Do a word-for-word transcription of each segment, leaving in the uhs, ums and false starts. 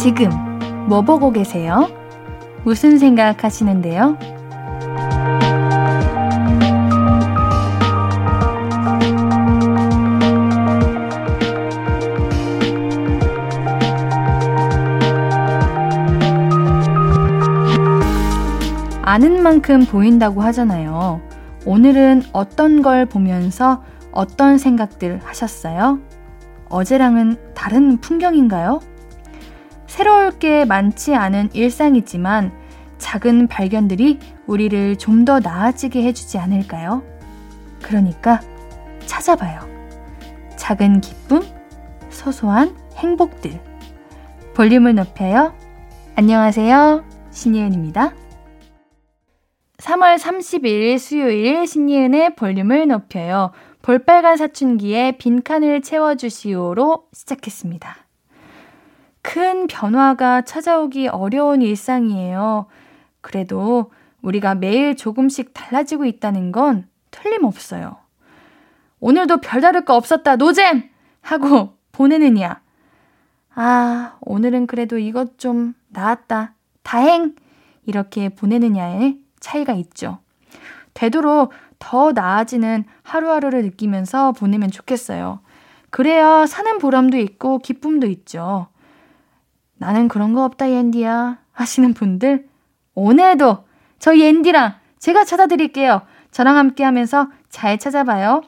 지금 뭐 보고 계세요? 무슨 생각 하시는데요? 아는 만큼 보인다고 하잖아요. 오늘은 어떤 걸 보면서 어떤 생각들 하셨어요? 어제랑은 다른 풍경인가요? 새로울 게 많지 않은 일상이지만 작은 발견들이 우리를 좀 더 나아지게 해주지 않을까요? 그러니까 찾아봐요. 작은 기쁨, 소소한 행복들. 볼륨을 높여요. 안녕하세요. 신예은입니다. 삼월 삼십일 수요일 신예은의 볼륨을 높여요. 볼빨간 사춘기의 빈칸을 채워주시오로 시작했습니다. 큰 변화가 찾아오기 어려운 일상이에요. 그래도 우리가 매일 조금씩 달라지고 있다는 건 틀림없어요. 오늘도 별다를 거 없었다, 노잼! 하고 보내느냐. 아, 오늘은 그래도 이것 좀 나았다, 다행! 이렇게 보내느냐에 차이가 있죠. 되도록 더 나아지는 하루하루를 느끼면서 보내면 좋겠어요. 그래야 사는 보람도 있고 기쁨도 있죠. 나는 그런 거 없다, 옌디야 하시는 분들, 오늘도 저 옌디랑 제가 찾아드릴게요. 저랑 함께하면서 잘 찾아봐요.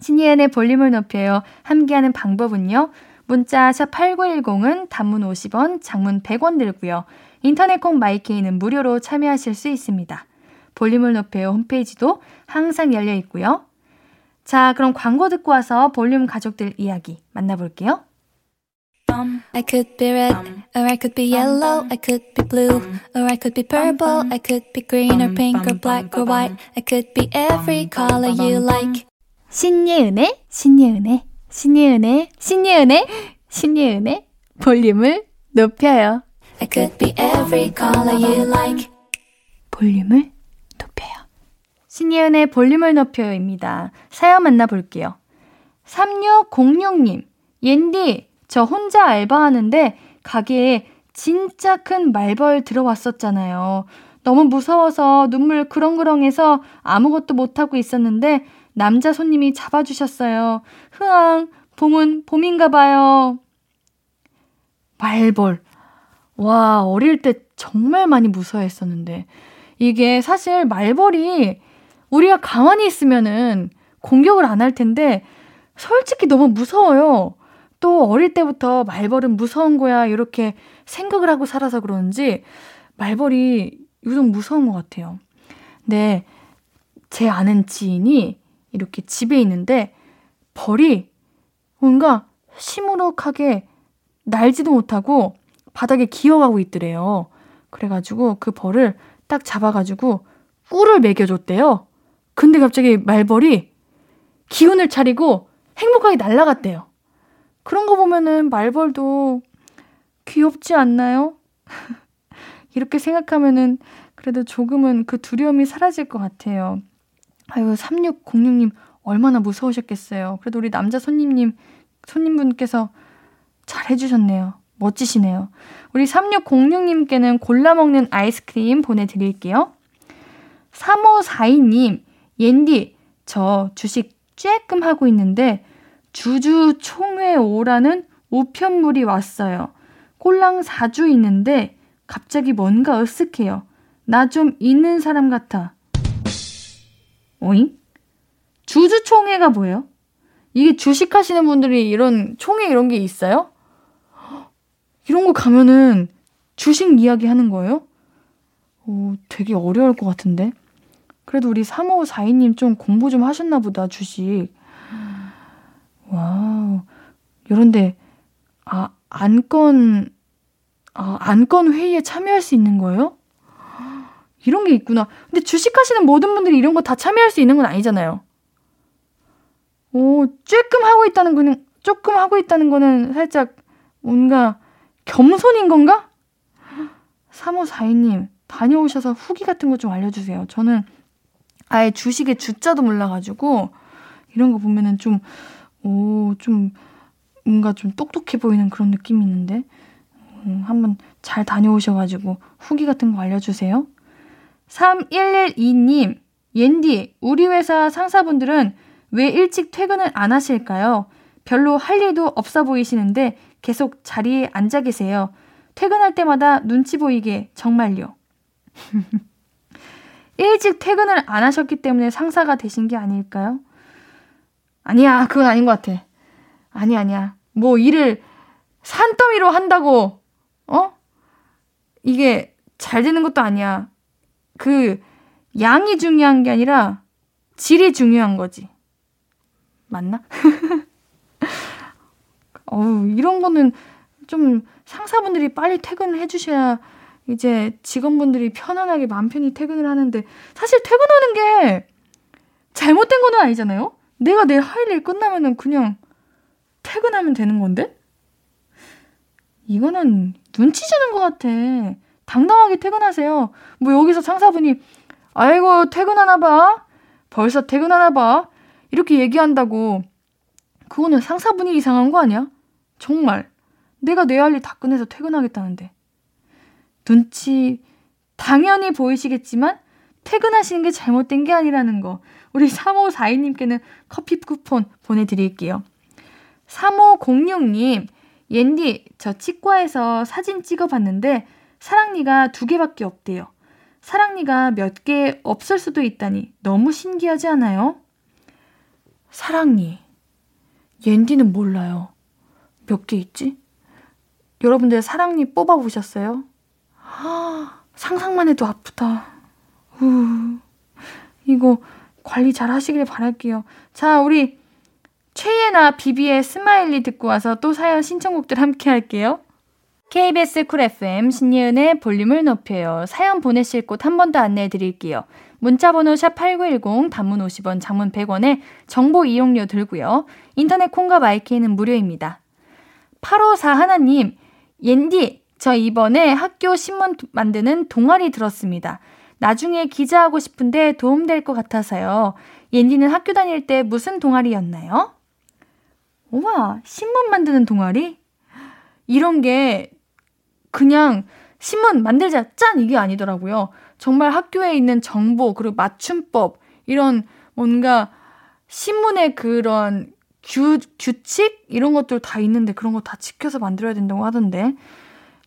신예은의 볼륨을 높여요. 함께하는 방법은요. 문자 샵 팔구일공은 단문 오십 원, 장문 백 원 들고요. 인터넷 콩 마이케이는 무료로 참여하실 수 있습니다. 볼륨을 높여요 홈페이지도 항상 열려 있고요. 자, 그럼 광고 듣고 와서 볼륨 가족들 이야기 만나볼게요. I could be red, or I could be yellow, I could be blue, or I could be purple, I could be green or pink or black or white, I could be every color you like. 신예은의 신예은의 신예은의 신예은의 신예은의 볼륨을 높여요. I could be every color you like. 볼륨을 높여요. 신예은의 볼륨을 높여요입니다. 사연 만나볼게요. 삼육공육님, 옌디, 저 혼자 알바하는데 가게에 진짜 큰 말벌 들어왔었잖아요. 너무 무서워서 눈물 그렁그렁해서 아무것도 못하고 있었는데 남자 손님이 잡아주셨어요. 흐앙, 봄은 봄인가 봐요. 말벌. 와, 어릴 때 정말 많이 무서워했었는데, 이게 사실 말벌이 우리가 가만히 있으면은 공격을 안 할 텐데 솔직히 너무 무서워요. 또 어릴 때부터 말벌은 무서운 거야 이렇게 생각을 하고 살아서 그런지 말벌이 유독 무서운 것 같아요. 근데 제 아는 지인이 이렇게 집에 있는데 벌이 뭔가 시무룩하게 날지도 못하고 바닥에 기어가고 있더래요. 그래가지고 그 벌을 딱 잡아가지고 꿀을 먹여줬대요. 근데 갑자기 말벌이 기운을 차리고 행복하게 날아갔대요. 그런 거 보면은 말벌도 귀엽지 않나요? 이렇게 생각하면은 그래도 조금은 그 두려움이 사라질 것 같아요. 아유, 삼육공육님 얼마나 무서우셨겠어요. 그래도 우리 남자 손님님, 손님분께서 잘 해주셨네요. 멋지시네요. 우리 삼육공육님께는 골라 먹는 아이스크림 보내드릴게요. 삼오사이님, 옌디, 저 주식 쬐끔 하고 있는데 주주 총회 오라는 우편물이 왔어요. 꼴랑 사주 있는데 갑자기 뭔가 어색해요. 나 좀 있는 사람 같아. 오잉? 주주 총회가 뭐예요? 이게 주식 하시는 분들이 이런 총회 이런 게 있어요? 이런 거 가면은 주식 이야기 하는 거예요? 오, 되게 어려울 것 같은데. 그래도 우리 삼오사이님 좀 공부 좀 하셨나 보다, 주식. 와우. 이런데, 아, 안건, 아, 안건 회의에 참여할 수 있는 거예요? 이런 게 있구나. 근데 주식 하시는 모든 분들이 이런 거 다 참여할 수 있는 건 아니잖아요. 오, 조금 하고 있다는 거는, 조금 하고 있다는 거는 살짝 뭔가, 겸손인 건가? 삼오사이님 다녀오셔서 후기 같은 거 좀 알려주세요. 저는 아예 주식의 주자도 몰라가지고 이런 거 보면은 좀, 오, 좀 뭔가 좀 똑똑해 보이는 그런 느낌이 있는데, 음, 한번 잘 다녀오셔가지고 후기 같은 거 알려주세요. 삼일일이 님, 옌디, 우리 회사 상사분들은 왜 일찍 퇴근을 안 하실까요? 별로 할 일도 없어 보이시는데 계속 자리에 앉아 계세요. 퇴근할 때마다 눈치 보이게 정말요. 일찍 퇴근을 안 하셨기 때문에 상사가 되신 게 아닐까요? 아니야, 그건 아닌 것 같아. 아니 아니야. 뭐 일을 산더미로 한다고 어? 이게 잘 되는 것도 아니야. 그 양이 중요한 게 아니라 질이 중요한 거지. 맞나? 어우, 이런 거는 좀 상사분들이 빨리 퇴근을 해주셔야 이제 직원분들이 편안하게 마음 편히 퇴근을 하는데, 사실 퇴근하는 게 잘못된 건 아니잖아요? 내가 내일 할 일 끝나면은 그냥 퇴근하면 되는 건데? 이거는 눈치 주는 것 같아. 당당하게 퇴근하세요. 뭐 여기서 상사분이 아이고 퇴근하나 봐. 벌써 퇴근하나 봐. 이렇게 얘기한다고 그거는 상사분이 이상한 거 아니야? 정말 내가 내 할 일 다 끝내서 퇴근하겠다는데. 눈치 당연히 보이시겠지만 퇴근하시는 게 잘못된 게 아니라는 거. 우리 삼오사이 님께는 커피 쿠폰 보내드릴게요. 삼오공육 님, 옌디, 저 치과에서 사진 찍어봤는데 사랑니가 두 개밖에 없대요. 사랑니가 몇 개 없을 수도 있다니 너무 신기하지 않아요? 사랑니, 옌디는 몰라요. 몇 개 있지? 여러분들 사랑니 뽑아보셨어요? 아, 상상만 해도 아프다. 우, 이거 관리 잘 하시길 바랄게요. 자, 우리 최예나 비비의 스마일리 듣고 와서 또 사연 신청곡들 함께 할게요. 케이비에스 쿨 에프엠 신예은의 볼륨을 높여요. 사연 보내실 곳 한 번 더 안내해 드릴게요. 문자번호 샵팔구일공, 단문 오십 원, 장문 백 원에 정보 이용료 들고요. 인터넷 콩과 마이키는 무료입니다. 팔오사일 님, 옌디, 저 이번에 학교 신문 만드는 동아리 들었습니다. 나중에 기자하고 싶은데 도움될 것 같아서요. 옌디는 학교 다닐 때 무슨 동아리였나요? 우와, 신문 만드는 동아리? 이런 게 그냥 신문 만들자 짠 이게 아니더라고요. 정말 학교에 있는 정보 그리고 맞춤법 이런 뭔가 신문의 그런 규, 규칙 이런 것들 다 있는데 그런 거 다 지켜서 만들어야 된다고 하던데,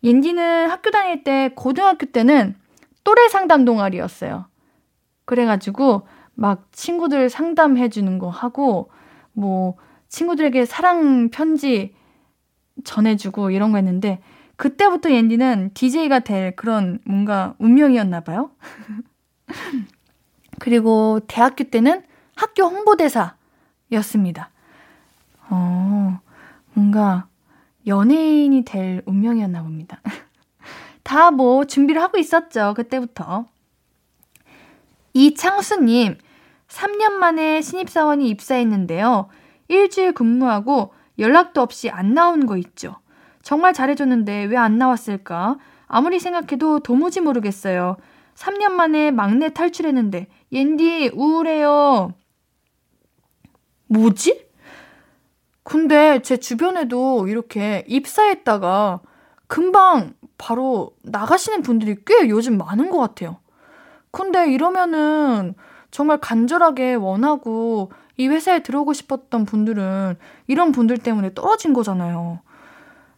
옌디는 학교 다닐 때 고등학교 때는 또래 상담 동아리였어요. 그래가지고 막 친구들 상담해주는 거 하고 뭐 친구들에게 사랑 편지 전해주고 이런 거 했는데 그때부터 옌디는 디제이가 될 그런 뭔가 운명이었나 봐요. 그리고 대학교 때는 학교 홍보대사였습니다. 어, 뭔가 연예인이 될 운명이었나 봅니다. 다 뭐 준비를 하고 있었죠, 그때부터. 이창수님, 삼 년 만에 신입사원이 입사했는데요. 일주일 근무하고 연락도 없이 안 나온 거 있죠. 정말 잘해줬는데 왜 안 나왔을까? 아무리 생각해도 도무지 모르겠어요. 삼 년 만에 막내 탈출했는데 옌디 우울해요. 뭐지? 근데 제 주변에도 이렇게 입사했다가 금방 바로 나가시는 분들이 꽤 요즘 많은 것 같아요. 근데 이러면은 정말 간절하게 원하고 이 회사에 들어오고 싶었던 분들은 이런 분들 때문에 떨어진 거잖아요.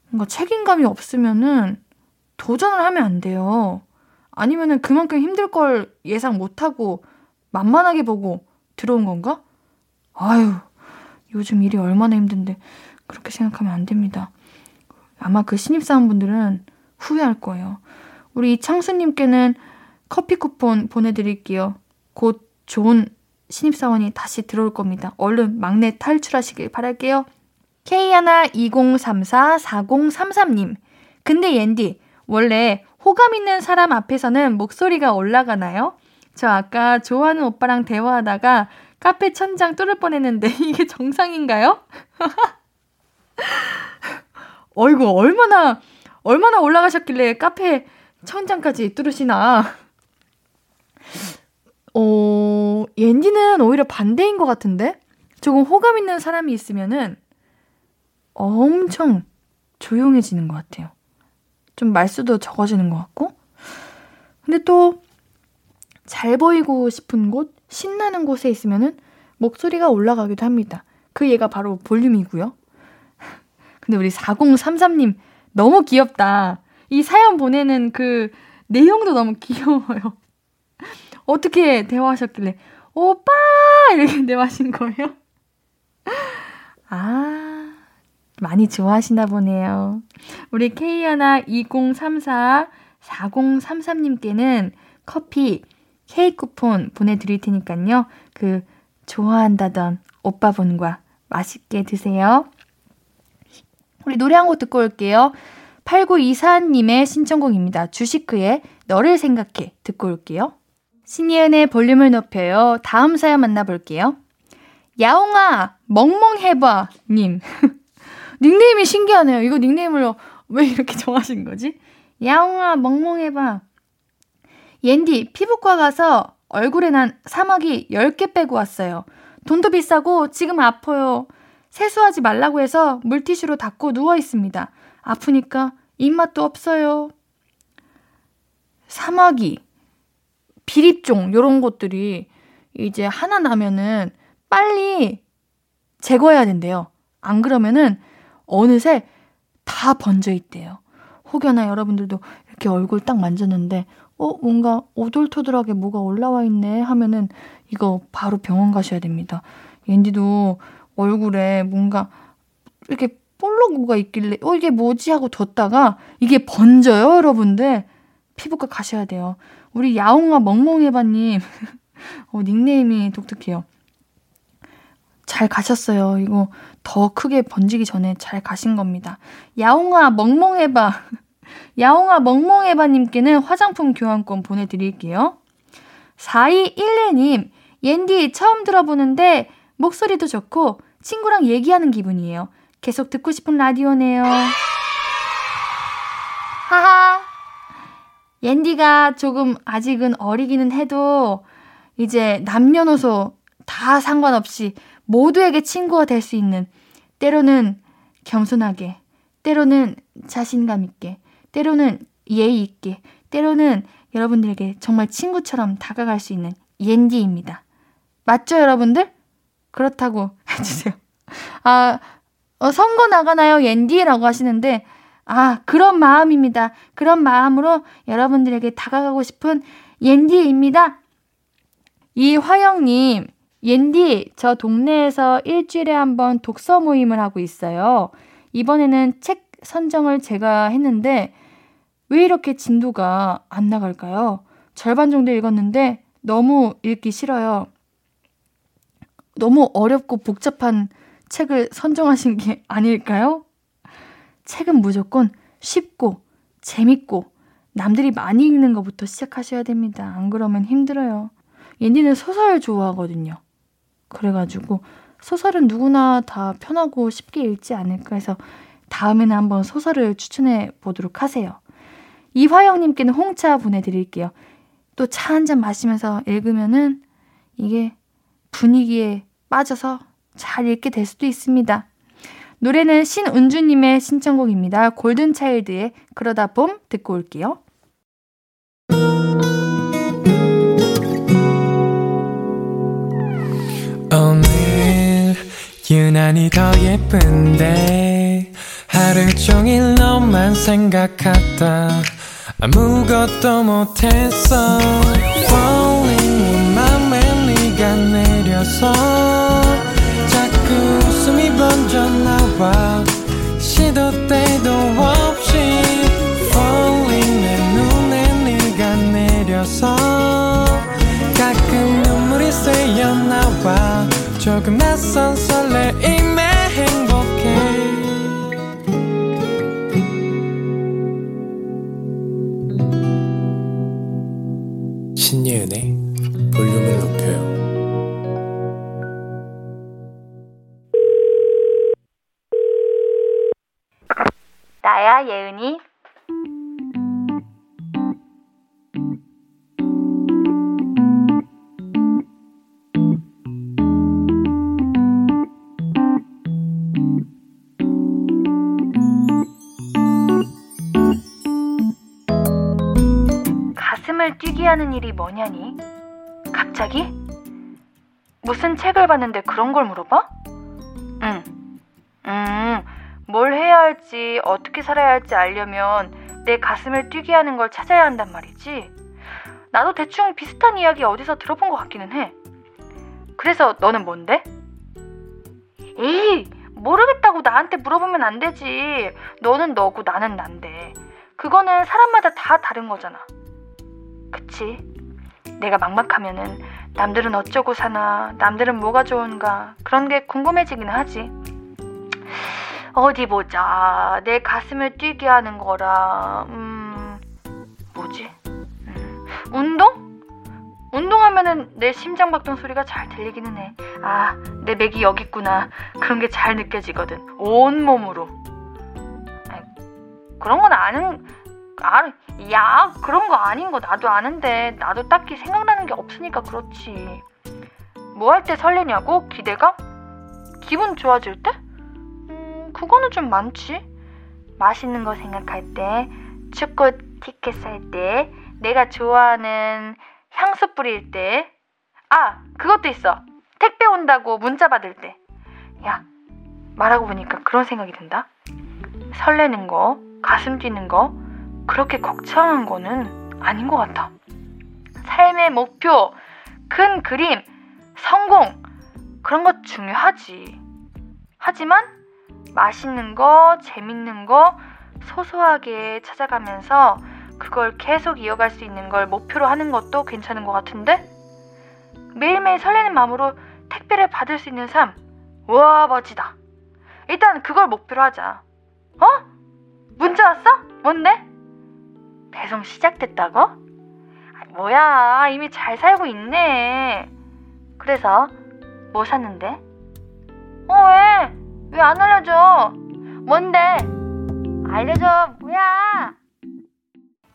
뭔가 책임감이 없으면은 도전을 하면 안 돼요. 아니면은 그만큼 힘들 걸 예상 못하고 만만하게 보고 들어온 건가? 아유, 요즘 일이 얼마나 힘든데 그렇게 생각하면 안 됩니다. 아마 그 신입사원분들은 후회할 거예요. 우리 이창수님께는 커피 쿠폰 보내드릴게요. 곧 좋은 신입사원이 다시 들어올 겁니다. 얼른 막내 탈출하시길 바랄게요. 케이 일 이공삼사 사공삼삼 님, 근데 옌디, 원래 호감 있는 사람 앞에서는 목소리가 올라가나요? 저 아까 좋아하는 오빠랑 대화하다가 카페 천장 뚫을 뻔했는데 이게 정상인가요? 어이구, 얼마나 얼마나 올라가셨길래 카페 천장까지 뚫으시나. 어, 옌디는 오히려 반대인 것 같은데? 조금 호감 있는 사람이 있으면은 엄청 조용해지는 것 같아요. 좀 말수도 적어지는 것 같고. 근데 또 잘 보이고 싶은 곳, 신나는 곳에 있으면은 목소리가 올라가기도 합니다. 그 얘가 바로 볼륨이고요. 근데 우리 사공삼삼 님 너무 귀엽다. 이 사연 보내는 그 내용도 너무 귀여워요. 어떻게 대화하셨길래 오빠 이렇게 대화하신 거예요? 아, 많이 좋아하시나 보네요. 우리 K연아 이공삼사 사공삼삼 님께는 커피, 케이크 쿠폰 보내드릴 테니까요. 그 좋아한다던 오빠분과 맛있게 드세요. 우리 노래 한 곡 듣고 올게요. 팔구이사 님의 신청곡입니다. 주식크의 너를 생각해 듣고 올게요. 신예은의 볼륨을 높여요. 다음 사연 만나볼게요. 야옹아 멍멍해봐 님. 닉네임이 신기하네요. 이거 닉네임을 왜 이렇게 정하신 거지? 야옹아 멍멍해봐. 옌디 피부과 가서 얼굴에 난 사마귀 열 개 빼고 왔어요. 돈도 비싸고 지금 아파요. 세수하지 말라고 해서 물티슈로 닦고 누워있습니다. 아프니까 입맛도 없어요. 사마귀, 비립종 이런 것들이 이제 하나 나면은 빨리 제거해야 된대요. 안 그러면은 어느새 다 번져 있대요. 혹여나 여러분들도 이렇게 얼굴 딱 만졌는데 어 뭔가 오돌토돌하게 뭐가 올라와 있네 하면은 이거 바로 병원 가셔야 됩니다. 옌디도 얼굴에 뭔가 이렇게 볼록이가 있길래 어 이게 뭐지 하고 뒀다가 이게 번져요 여러분들. 피부과 가셔야 돼요. 우리 야옹아 멍멍해바님 어, 닉네임이 독특해요. 잘 가셨어요. 이거 더 크게 번지기 전에 잘 가신 겁니다. 야옹아 멍멍해바 야옹아 멍멍해바님께는 화장품 교환권 보내드릴게요. 사이일일 님 옌디 처음 들어보는데 목소리도 좋고 친구랑 얘기하는 기분이에요. 계속 듣고 싶은 라디오네요. 하하. 옌디가 조금 아직은 어리기는 해도 이제 남녀노소 다 상관없이 모두에게 친구가 될 수 있는, 때로는 겸손하게, 때로는 자신감 있게, 때로는 예의 있게, 때로는 여러분들에게 정말 친구처럼 다가갈 수 있는 옌디입니다. 맞죠 여러분들? 그렇다고 해주세요. 아, 어, 선거 나가나요 옌디라고 하시는데, 아, 그런 마음입니다. 그런 마음으로 여러분들에게 다가가고 싶은 옌디입니다. 이화영님, 옌디, 저 동네에서 일주일에 한 번 독서 모임을 하고 있어요. 이번에는 책 선정을 제가 했는데 왜 이렇게 진도가 안 나갈까요? 절반 정도 읽었는데 너무 읽기 싫어요. 너무 어렵고 복잡한 책을 선정하신 게 아닐까요? 책은 무조건 쉽고 재밌고 남들이 많이 읽는 것부터 시작하셔야 됩니다. 안 그러면 힘들어요. 옌디는 소설 좋아하거든요. 그래가지고 소설은 누구나 다 편하고 쉽게 읽지 않을까 해서 다음에는 한번 소설을 추천해 보도록 하세요. 이화영님께는 홍차 보내드릴게요. 또 차 한잔 마시면서 읽으면은 이게 분위기에 빠져서 잘 읽게 될 수도 있습니다. 노래는 신은주님의 신청곡입니다. 골든차일드의 그러다 봄 듣고 올게요. 오늘 유난히 더 예쁜데 하루 종일 너만 생각하다 아무것도 못했어. Falling 내 맘에 네가 내려서 자꾸 웃음이 번져나와 시도 때도 없이 Falling 내 눈에 네가 내려서 가끔 눈물이 새어나와 조금 낯선 설레임에 행복해. 신예은의 볼륨을 높여요. 나야 예은이. 사람을 뛰게 하는 일이 뭐냐니? 갑자기? 무슨 책을 봤는데 그런 걸 물어봐? 응. 음, 뭘 해야 할지 어떻게 살아야 할지 알려면 내 가슴을 뛰게 하는 걸 찾아야 한단 말이지. 나도 대충 비슷한 이야기 어디서 들어본 것 같기는 해. 그래서 너는 뭔데? 에이, 모르겠다고 나한테 물어보면 안 되지. 너는 너고 나는 난데. 그거는 사람마다 다 다른 거잖아. 그치? 내가 막막하면은 남들은 어쩌고 사나, 남들은 뭐가 좋은가 그런 게 궁금해지기는 하지. 어디 보자. 내 가슴을 뛰게 하는 거라. 음... 뭐지? 음... 운동? 운동하면은 내 심장박동 소리가 잘 들리기는 해. 아, 내 맥이 여기 있구나. 그런 게 잘 느껴지거든. 온몸으로. 그런 건 아는... 아, 야, 그런 거 아닌 거 나도 아는데 나도 딱히 생각나는 게 없으니까 그렇지. 뭐 할 때 설레냐고? 기대감? 기분 좋아질 때? 음, 그거는 좀 많지. 맛있는 거 생각할 때, 축구 티켓 살 때, 내가 좋아하는 향수 뿌릴 때. 아, 그것도 있어. 택배 온다고 문자 받을 때. 야, 말하고 보니까 그런 생각이 든다. 설레는 거, 가슴 뛰는 거 그렇게 거창한 거는 아닌 것 같아. 삶의 목표, 큰 그림, 성공 그런 거 중요하지. 하지만 맛있는 거, 재밌는 거 소소하게 찾아가면서 그걸 계속 이어갈 수 있는 걸 목표로 하는 것도 괜찮은 것 같은데? 매일매일 설레는 마음으로 택배를 받을 수 있는 삶, 와 멋지다. 일단 그걸 목표로 하자. 어? 문자 왔어? 뭔데? 배송 시작됐다고? 아, 뭐야, 이미 잘 살고 있네. 그래서 뭐 샀는데? 어, 왜? 왜 안 알려줘? 뭔데? 알려줘. 뭐야?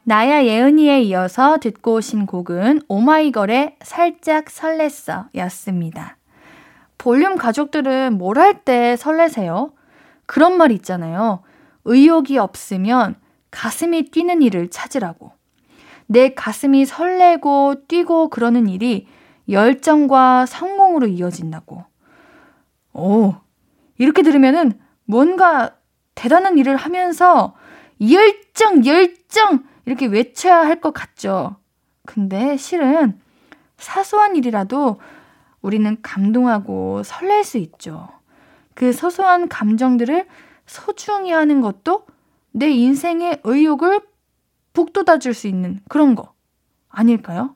나야 예은이에 이어서 듣고 오신 곡은 오마이걸의 살짝 설렜어 였습니다. 볼륨 가족들은 뭘 할 때 설레세요? 그런 말 있잖아요. 의욕이 없으면 가슴이 뛰는 일을 찾으라고. 내 가슴이 설레고 뛰고 그러는 일이 열정과 성공으로 이어진다고. 오, 이렇게 들으면은 뭔가 대단한 일을 하면서 열정, 열정 이렇게 외쳐야 할 것 같죠. 근데 실은 사소한 일이라도 우리는 감동하고 설렐 수 있죠. 그 소소한 감정들을 소중히 하는 것도 내 인생의 의욕을 북돋아줄 수 있는 그런 거 아닐까요?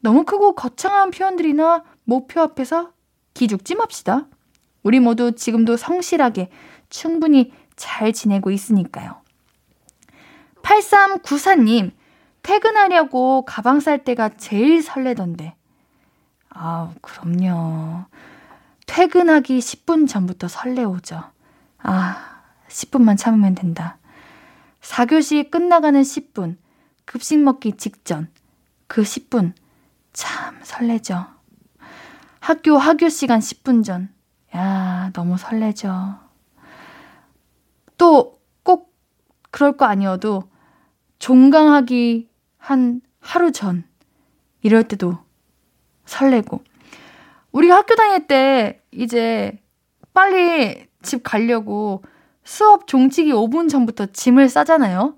너무 크고 거창한 표현들이나 목표 앞에서 기죽지 맙시다. 우리 모두 지금도 성실하게 충분히 잘 지내고 있으니까요. 팔삼구사 님, 퇴근하려고 가방 쌀 때가 제일 설레던데. 아우, 그럼요. 퇴근하기 십 분 전부터 설레오죠. 아... 십 분만 참으면 된다. 사 교시 끝나가는 십 분, 급식 먹기 직전, 그 십 분 참 설레죠. 학교 하교 시간 십 분 전, 야 너무 설레죠. 또 꼭 그럴 거 아니어도 종강하기 한 하루 전, 이럴 때도 설레고. 우리가 학교 다닐 때 이제 빨리 집 가려고 수업 종치기 오 분 전부터 짐을 싸잖아요.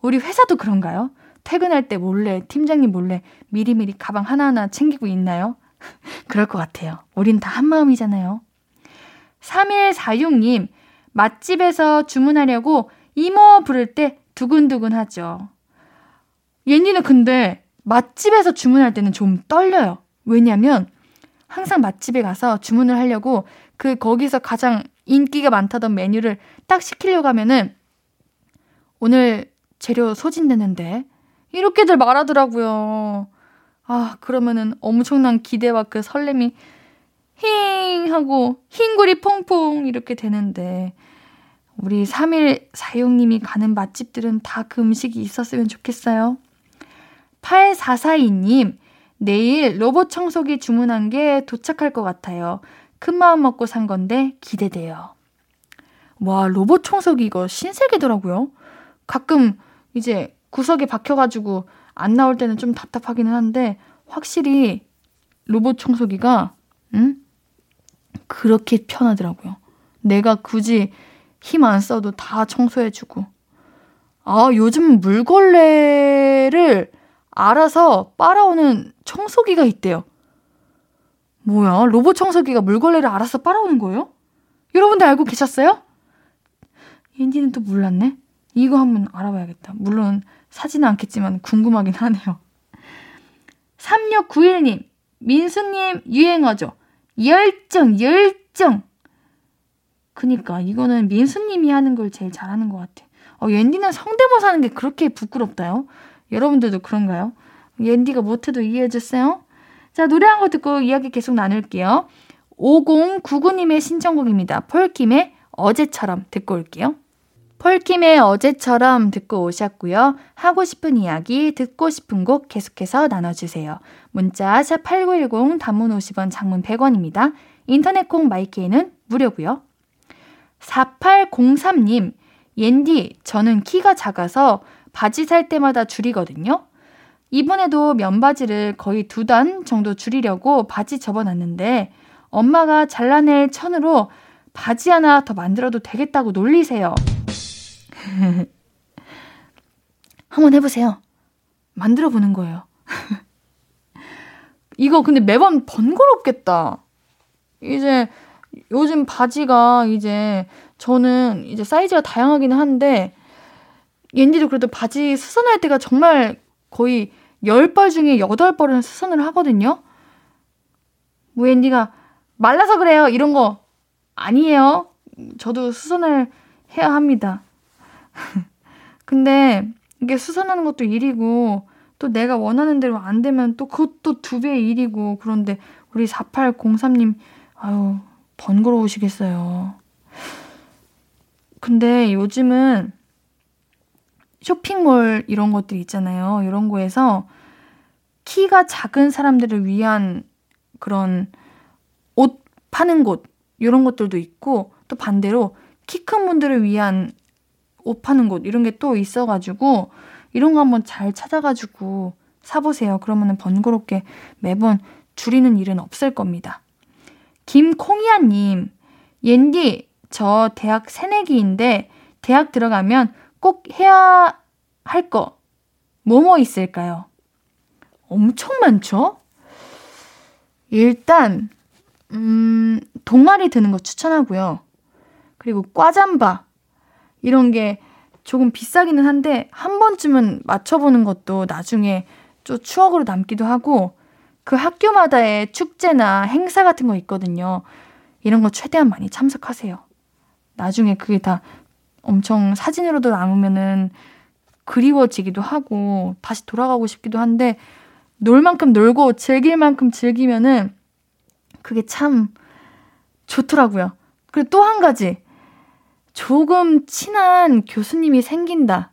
우리 회사도 그런가요? 퇴근할 때 몰래, 팀장님 몰래 미리미리 가방 하나하나 챙기고 있나요? 그럴 것 같아요. 우린 다 한마음이잖아요. 삼일사육 님, 맛집에서 주문하려고 이모 부를 때 두근두근 하죠. 얘네는 근데 맛집에서 주문할 때는 좀 떨려요. 왜냐면 항상 맛집에 가서 주문을 하려고 그 거기서 가장 인기가 많다던 메뉴를 딱 시키려고 하면은 오늘 재료 소진되는데 이렇게들 말하더라고요. 아, 그러면은 엄청난 기대와 그 설렘이 힝 하고 흰구리 퐁퐁 이렇게 되는데, 우리 삼일사육 님이 가는 맛집들은 다 그 음식이 있었으면 좋겠어요. 팔사사이 님, 내일 로봇 청소기 주문한 게 도착할 것 같아요. 큰 마음 먹고 산 건데 기대돼요. 와, 로봇 청소기 이거 신세계더라고요. 가끔 이제 구석에 박혀가지고 안 나올 때는 좀 답답하기는 한데 확실히 로봇 청소기가 음? 그렇게 편하더라고요. 내가 굳이 힘 안 써도 다 청소해주고. 아, 요즘 물걸레를 알아서 빨아오는 청소기가 있대요. 뭐야? 로봇 청소기가 물걸레를 알아서 빨아오는 거예요? 여러분들 알고 계셨어요? 인디는 또 몰랐네. 이거 한번 알아봐야겠다. 물론 사지는 않겠지만 궁금하긴 하네요. 삼육구일 님, 민수님 유행어죠. 열정, 열정. 그니까 이거는 민수님이 하는 걸 제일 잘하는 것 같아. 어, 옌디는 성대모사 하는 게 그렇게 부끄럽다요. 여러분들도 그런가요? 옌디가 못해도 이해해주세요. 자, 노래 한 거 듣고 이야기 계속 나눌게요. 오공구구 님의 신청곡입니다. 폴킴의 어제처럼 듣고 올게요. 폴킴의 어제처럼 듣고 오셨고요. 하고 싶은 이야기, 듣고 싶은 곡 계속해서 나눠주세요. 문자 샵 팔구일공, 단문 오십 원, 장문 백 원입니다. 인터넷 콩 마이케이는 무료고요. 사팔공삼 님, 옌디, 저는 키가 작아서 바지 살 때마다 줄이거든요. 이번에도 면바지를 거의 두 단 정도 줄이려고 바지 접어놨는데 엄마가 잘라낼 천으로 바지 하나 더 만들어도 되겠다고 놀리세요. 한번 해보세요. 만들어보는 거예요. 이거 근데 매번 번거롭겠다. 이제 요즘 바지가 이제 저는 이제 사이즈가 다양하긴 한데 옌디도 그래도 바지 수선할 때가 정말 거의 열 벌 중에 여덟 벌은 수선을 하거든요. 뭐 옌디가 말라서 그래요 이런 거 아니에요. 저도 수선을 해야 합니다. 근데 이게 수선하는 것도 일이고 또 내가 원하는 대로 안 되면 또 그것도 두 배의 일이고 그런데 우리 사팔공삼 님 아유 번거로우시겠어요. 근데 요즘은 쇼핑몰 이런 것들 있잖아요. 이런 거에서 키가 작은 사람들을 위한 그런 옷 파는 곳 이런 것들도 있고 또 반대로 키 큰 분들을 위한 옷 파는 곳 이런 게 또 있어가지고 이런 거 한번 잘 찾아가지고 사보세요. 그러면 번거롭게 매번 줄이는 일은 없을 겁니다. 김콩이아님, 옌디, 저 대학 새내기인데 대학 들어가면 꼭 해야 할 거 뭐뭐 있을까요? 엄청 많죠? 일단 음, 동아리 드는 거 추천하고요. 그리고 과잠바 이런 게 조금 비싸기는 한데 한 번쯤은 맞춰보는 것도 나중에 좀 추억으로 남기도 하고 그 학교마다의 축제나 행사 같은 거 있거든요. 이런 거 최대한 많이 참석하세요. 나중에 그게 다 엄청 사진으로도 남으면은 그리워지기도 하고 다시 돌아가고 싶기도 한데 놀 만큼 놀고 즐길 만큼 즐기면은 그게 참 좋더라고요. 그리고 또 한 가지 조금 친한 교수님이 생긴다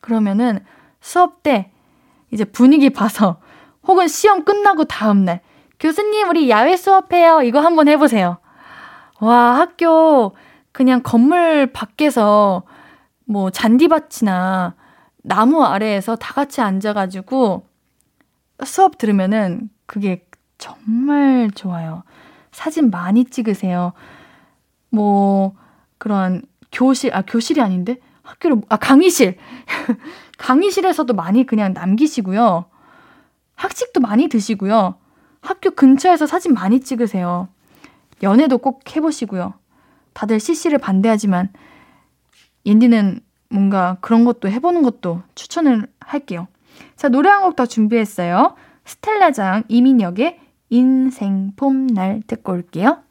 그러면은 수업 때 이제 분위기 봐서 혹은 시험 끝나고 다음날 교수님 우리 야외 수업해요 이거 한번 해보세요. 와, 학교 그냥 건물 밖에서 뭐 잔디밭이나 나무 아래에서 다 같이 앉아가지고 수업 들으면은 그게 정말 좋아요. 사진 많이 찍으세요. 뭐 그런 교실, 아 교실이 아닌데 학교를, 아 강의실. 강의실에서도 많이 그냥 남기시고요. 학식도 많이 드시고요. 학교 근처에서 사진 많이 찍으세요. 연애도 꼭 해보시고요. 다들 씨씨를 반대하지만 옌디는 뭔가 그런 것도 해보는 것도 추천을 할게요. 자, 노래 한 곡 더 준비했어요. 스텔라장 이민혁의 인생 봄날 듣고 올게요.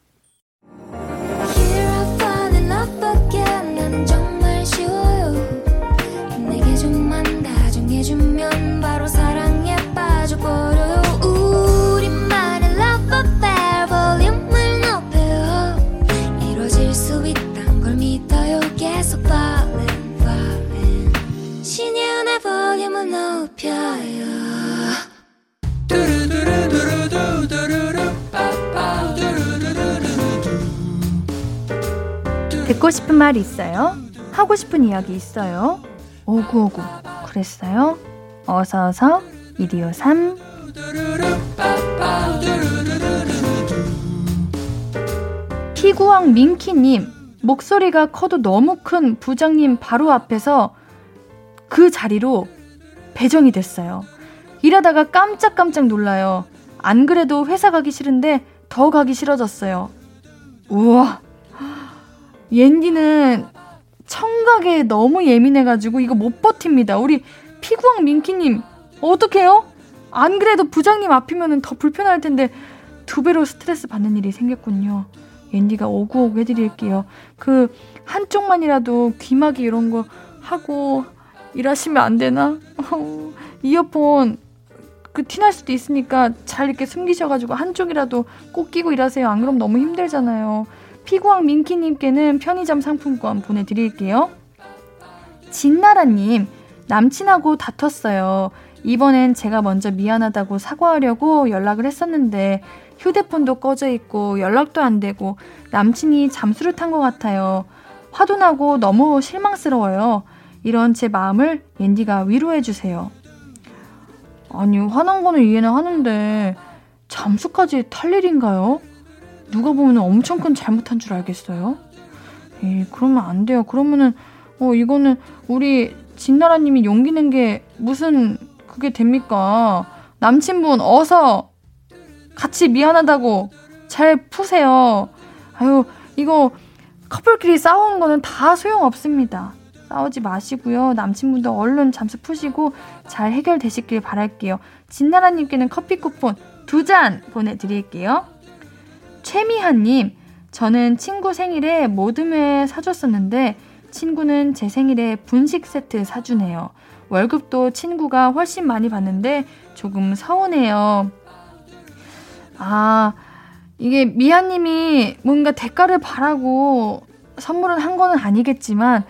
듣고 싶은 말 있어요? 하고 싶은 이야기 있어요? 오구오구 그랬어요? 어서서 일이오삼. 피구왕 민키님, 목소리가 커도 너무 큰 부장님 바로 앞에서 그 자리로 배정이 됐어요. 일하다가 깜짝깜짝 놀라요. 안 그래도 회사 가기 싫은데 더 가기 싫어졌어요. 우와, 옌디는 청각에 너무 예민해가지고 이거 못 버팁니다. 우리 피구왕 민키님 어떡해요? 안 그래도 부장님 앞이면 더 불편할 텐데 두 배로 스트레스 받는 일이 생겼군요. 옌디가 오구오구 해드릴게요. 그 한쪽만이라도 귀마개 이런 거 하고 일하시면 안 되나? 이어폰 그 티날 수도 있으니까 잘 이렇게 숨기셔가지고 한쪽이라도 꼭 끼고 일하세요. 안 그럼 너무 힘들잖아요. 피구왕 민키님께는 편의점 상품권 보내드릴게요. 진나라님, 남친하고 다퉜어요. 이번엔 제가 먼저 미안하다고 사과하려고 연락을 했었는데 휴대폰도 꺼져 있고 연락도 안 되고 남친이 잠수를 탄 것 같아요. 화도 나고 너무 실망스러워요. 이런 제 마음을 옌디가 위로해주세요. 아니, 화난 거는 이해는 하는데 잠수까지 탈 일인가요? 누가 보면 엄청 큰 잘못한 줄 알겠어요? 에이, 그러면 안 돼요. 그러면은 어 이거는 우리 진나라님이 용기 낸 게 무슨 그게 됩니까? 남친분 어서 같이 미안하다고 잘 푸세요. 아유, 이거 커플끼리 싸우는 거는 다 소용없습니다. 싸우지 마시고요. 남친분도 얼른 잠수 푸시고 잘 해결되시길 바랄게요. 진나라님께는 커피 쿠폰 두 잔 보내드릴게요. 최미하님, 저는 친구 생일에 모듬회 사줬었는데 친구는 제 생일에 분식 세트 사주네요. 월급도 친구가 훨씬 많이 받는데 조금 서운해요. 아, 이게 미아님이 뭔가 대가를 바라고 선물은 한 거는 아니겠지만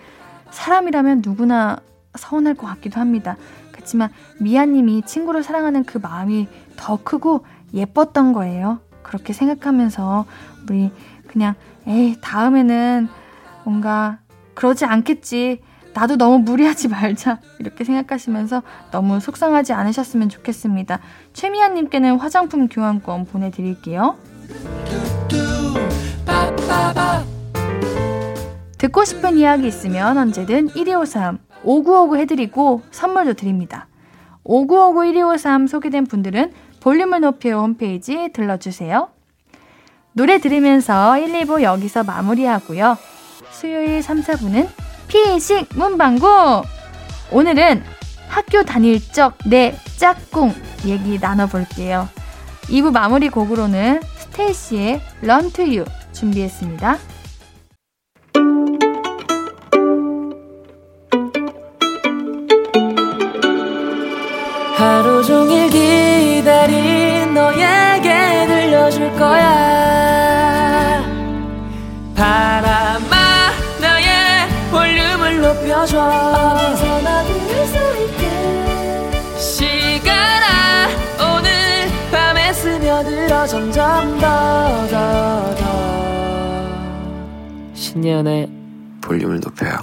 사람이라면 누구나 서운할 것 같기도 합니다. 그렇지만 미아님이 친구를 사랑하는 그 마음이 더 크고 예뻤던 거예요. 그렇게 생각하면서 우리 그냥 에이 다음에는 뭔가 그러지 않겠지, 나도 너무 무리하지 말자, 이렇게 생각하시면서 너무 속상하지 않으셨으면 좋겠습니다. 최미아님께는 화장품 교환권 보내드릴게요. 듣고 싶은 이야기 있으면 언제든 일이오삼, 오구오구 해드리고 선물도 드립니다. 오구오구 일이오삼 소개된 분들은 볼륨을 높여 홈페이지 들러주세요. 노래 들으면서 일, 이 부 여기서 마무리하고요. 수요일 삼, 사 부는 피식 문방구! 오늘은 학교 다닐 적 내 짝꿍 얘기 나눠볼게요. 이 부 마무리 곡으로는 스테이시의 Run to You 준비했습니다. 하루 종일 기다린 너에게 들려줄 거야. 바람아 나의 볼륨을 높여줘. 어디서나 들을 수 있게. 시간아 오늘 밤에 스며들어 점점 더, 더, 더. 신예은의 볼륨을 높여요.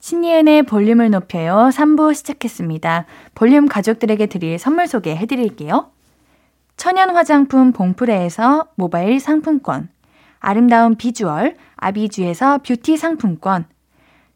신예은의 볼륨을 높여요. 삼 부 시작했습니다. 볼륨 가족들에게 드릴 선물 소개해드릴게요. 천연 화장품 봉프레에서 모바일 상품권, 아름다운 비주얼 아비주에서 뷰티 상품권,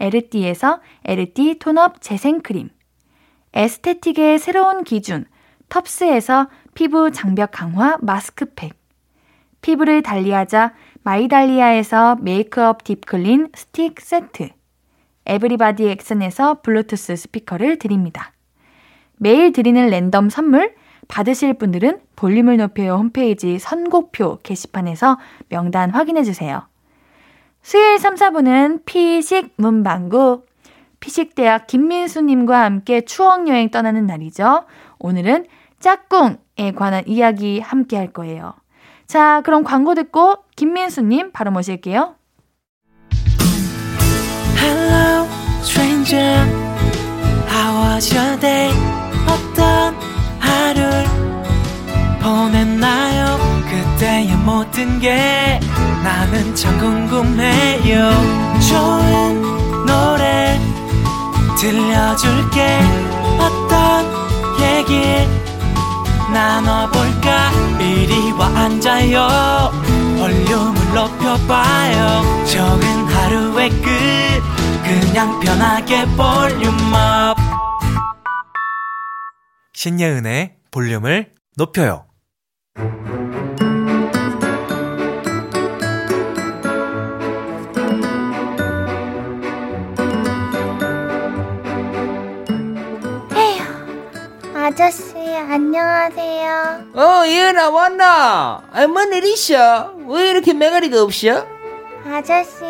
에르띠에서 에르띠 톤업 재생크림, 에스테틱의 새로운 기준 텁스에서 피부 장벽 강화 마스크팩, 피부를 달리하자 마이달리아에서 메이크업 딥클린 스틱 세트, 에브리바디 액션에서 블루투스 스피커를 드립니다. 매일 드리는 랜덤 선물 받으실 분들은 볼륨을 높여요 홈페이지 선곡표 게시판에서 명단 확인해주세요. 수요일 삼, 사 부는 피식 문방구, 피식 대학 김민수님과 함께 추억여행 떠나는 날이죠. 오늘은 짝꿍에 관한 이야기 함께 할 거예요. 자, 그럼 광고 듣고 김민수님 바로 모실게요. Hello, stranger. How was your day? 어떤 하루를 보냈나요? 그때의 모든 게 나는 참 궁금해요. 좋은 노래 들려줄게. 어떤 얘기 나눠볼까? 이리 와 앉아요. 볼륨을 높여봐요. 적은 하루의 끝 그냥 편하게 볼륨업. 신예은의 볼륨을 높여요. 아저씨 안녕하세요. 어, 예은아 왔나? 아, 뭔 일 있어? 왜 이렇게 매가리가 없어? 아저씨,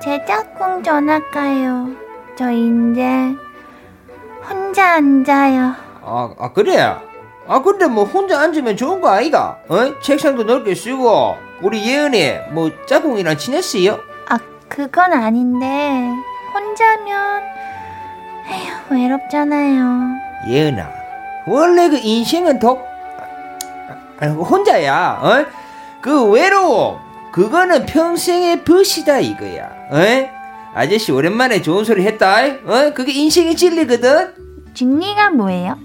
제 짝꿍 전화가요. 저 이제 혼자 앉아요. 아, 아 그래? 아 근데 뭐 혼자 앉으면 좋은 거 아이가? 어? 책상도 넓게 쓰고. 우리 예은이 뭐 짝꿍이랑 친했어요? 아 그건 아닌데 혼자면 에휴 외롭잖아요. 예은아, 원래 그 인생은 독, 혼자야, 어? 그 외로움, 그거는 평생의 붓이다, 이거야, 어? 아저씨, 오랜만에 좋은 소리 했다, 어? 그게 인생의 진리거든? 진리가 뭐예요?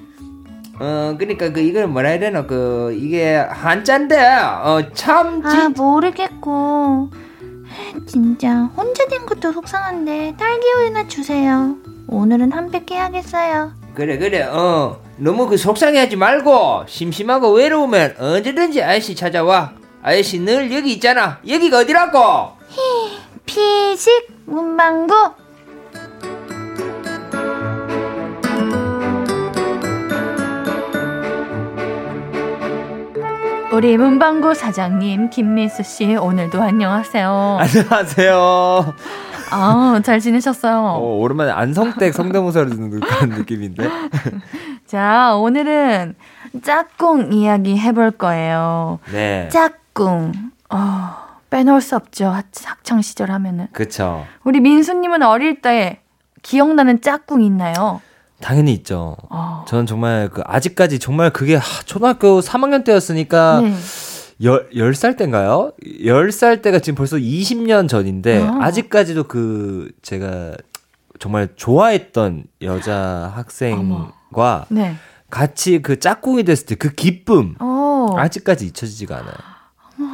어, 그니까, 그, 이걸 뭐라 해야 되나, 그, 이게 한자인데, 어, 참, 진... 아, 모르겠고. 진짜, 혼자 된 것도 속상한데, 딸기우유나 주세요. 오늘은 한백 해야겠어요. 그래 그래 어 너무 그 속상해하지 말고 심심하고 외로우면 언제든지 아저씨 찾아와. 아저씨 늘 여기 있잖아. 여기가 어디라고? 히, 피식 문방구. 우리 문방구 사장님 김민수씨 오늘도 안녕하세요. 안녕하세요. 아, 잘 지내셨어요? 어, 오랜만에 안성댁 성대모사를 듣는 듯한 느낌인데. 자, 오늘은 짝꿍 이야기 해볼 거예요. 네. 짝꿍. 어, 빼놓을 수 없죠. 학창 시절 하면은. 그렇죠. 우리 민수님은 어릴 때 기억나는 짝꿍 있나요? 당연히 있죠. 어. 저는 정말 그 아직까지 정말 그게 하, 초등학교 삼 학년 때였으니까. 네. 열, 열 살 때인가요? 열 살 때가 지금 벌써 이십 년 전인데, 어. 아직까지도 그, 제가 정말 좋아했던 여자 학생과 네. 같이 그 짝꿍이 됐을 때 그 기쁨, 오. 아직까지 잊혀지지가 않아요. 어머.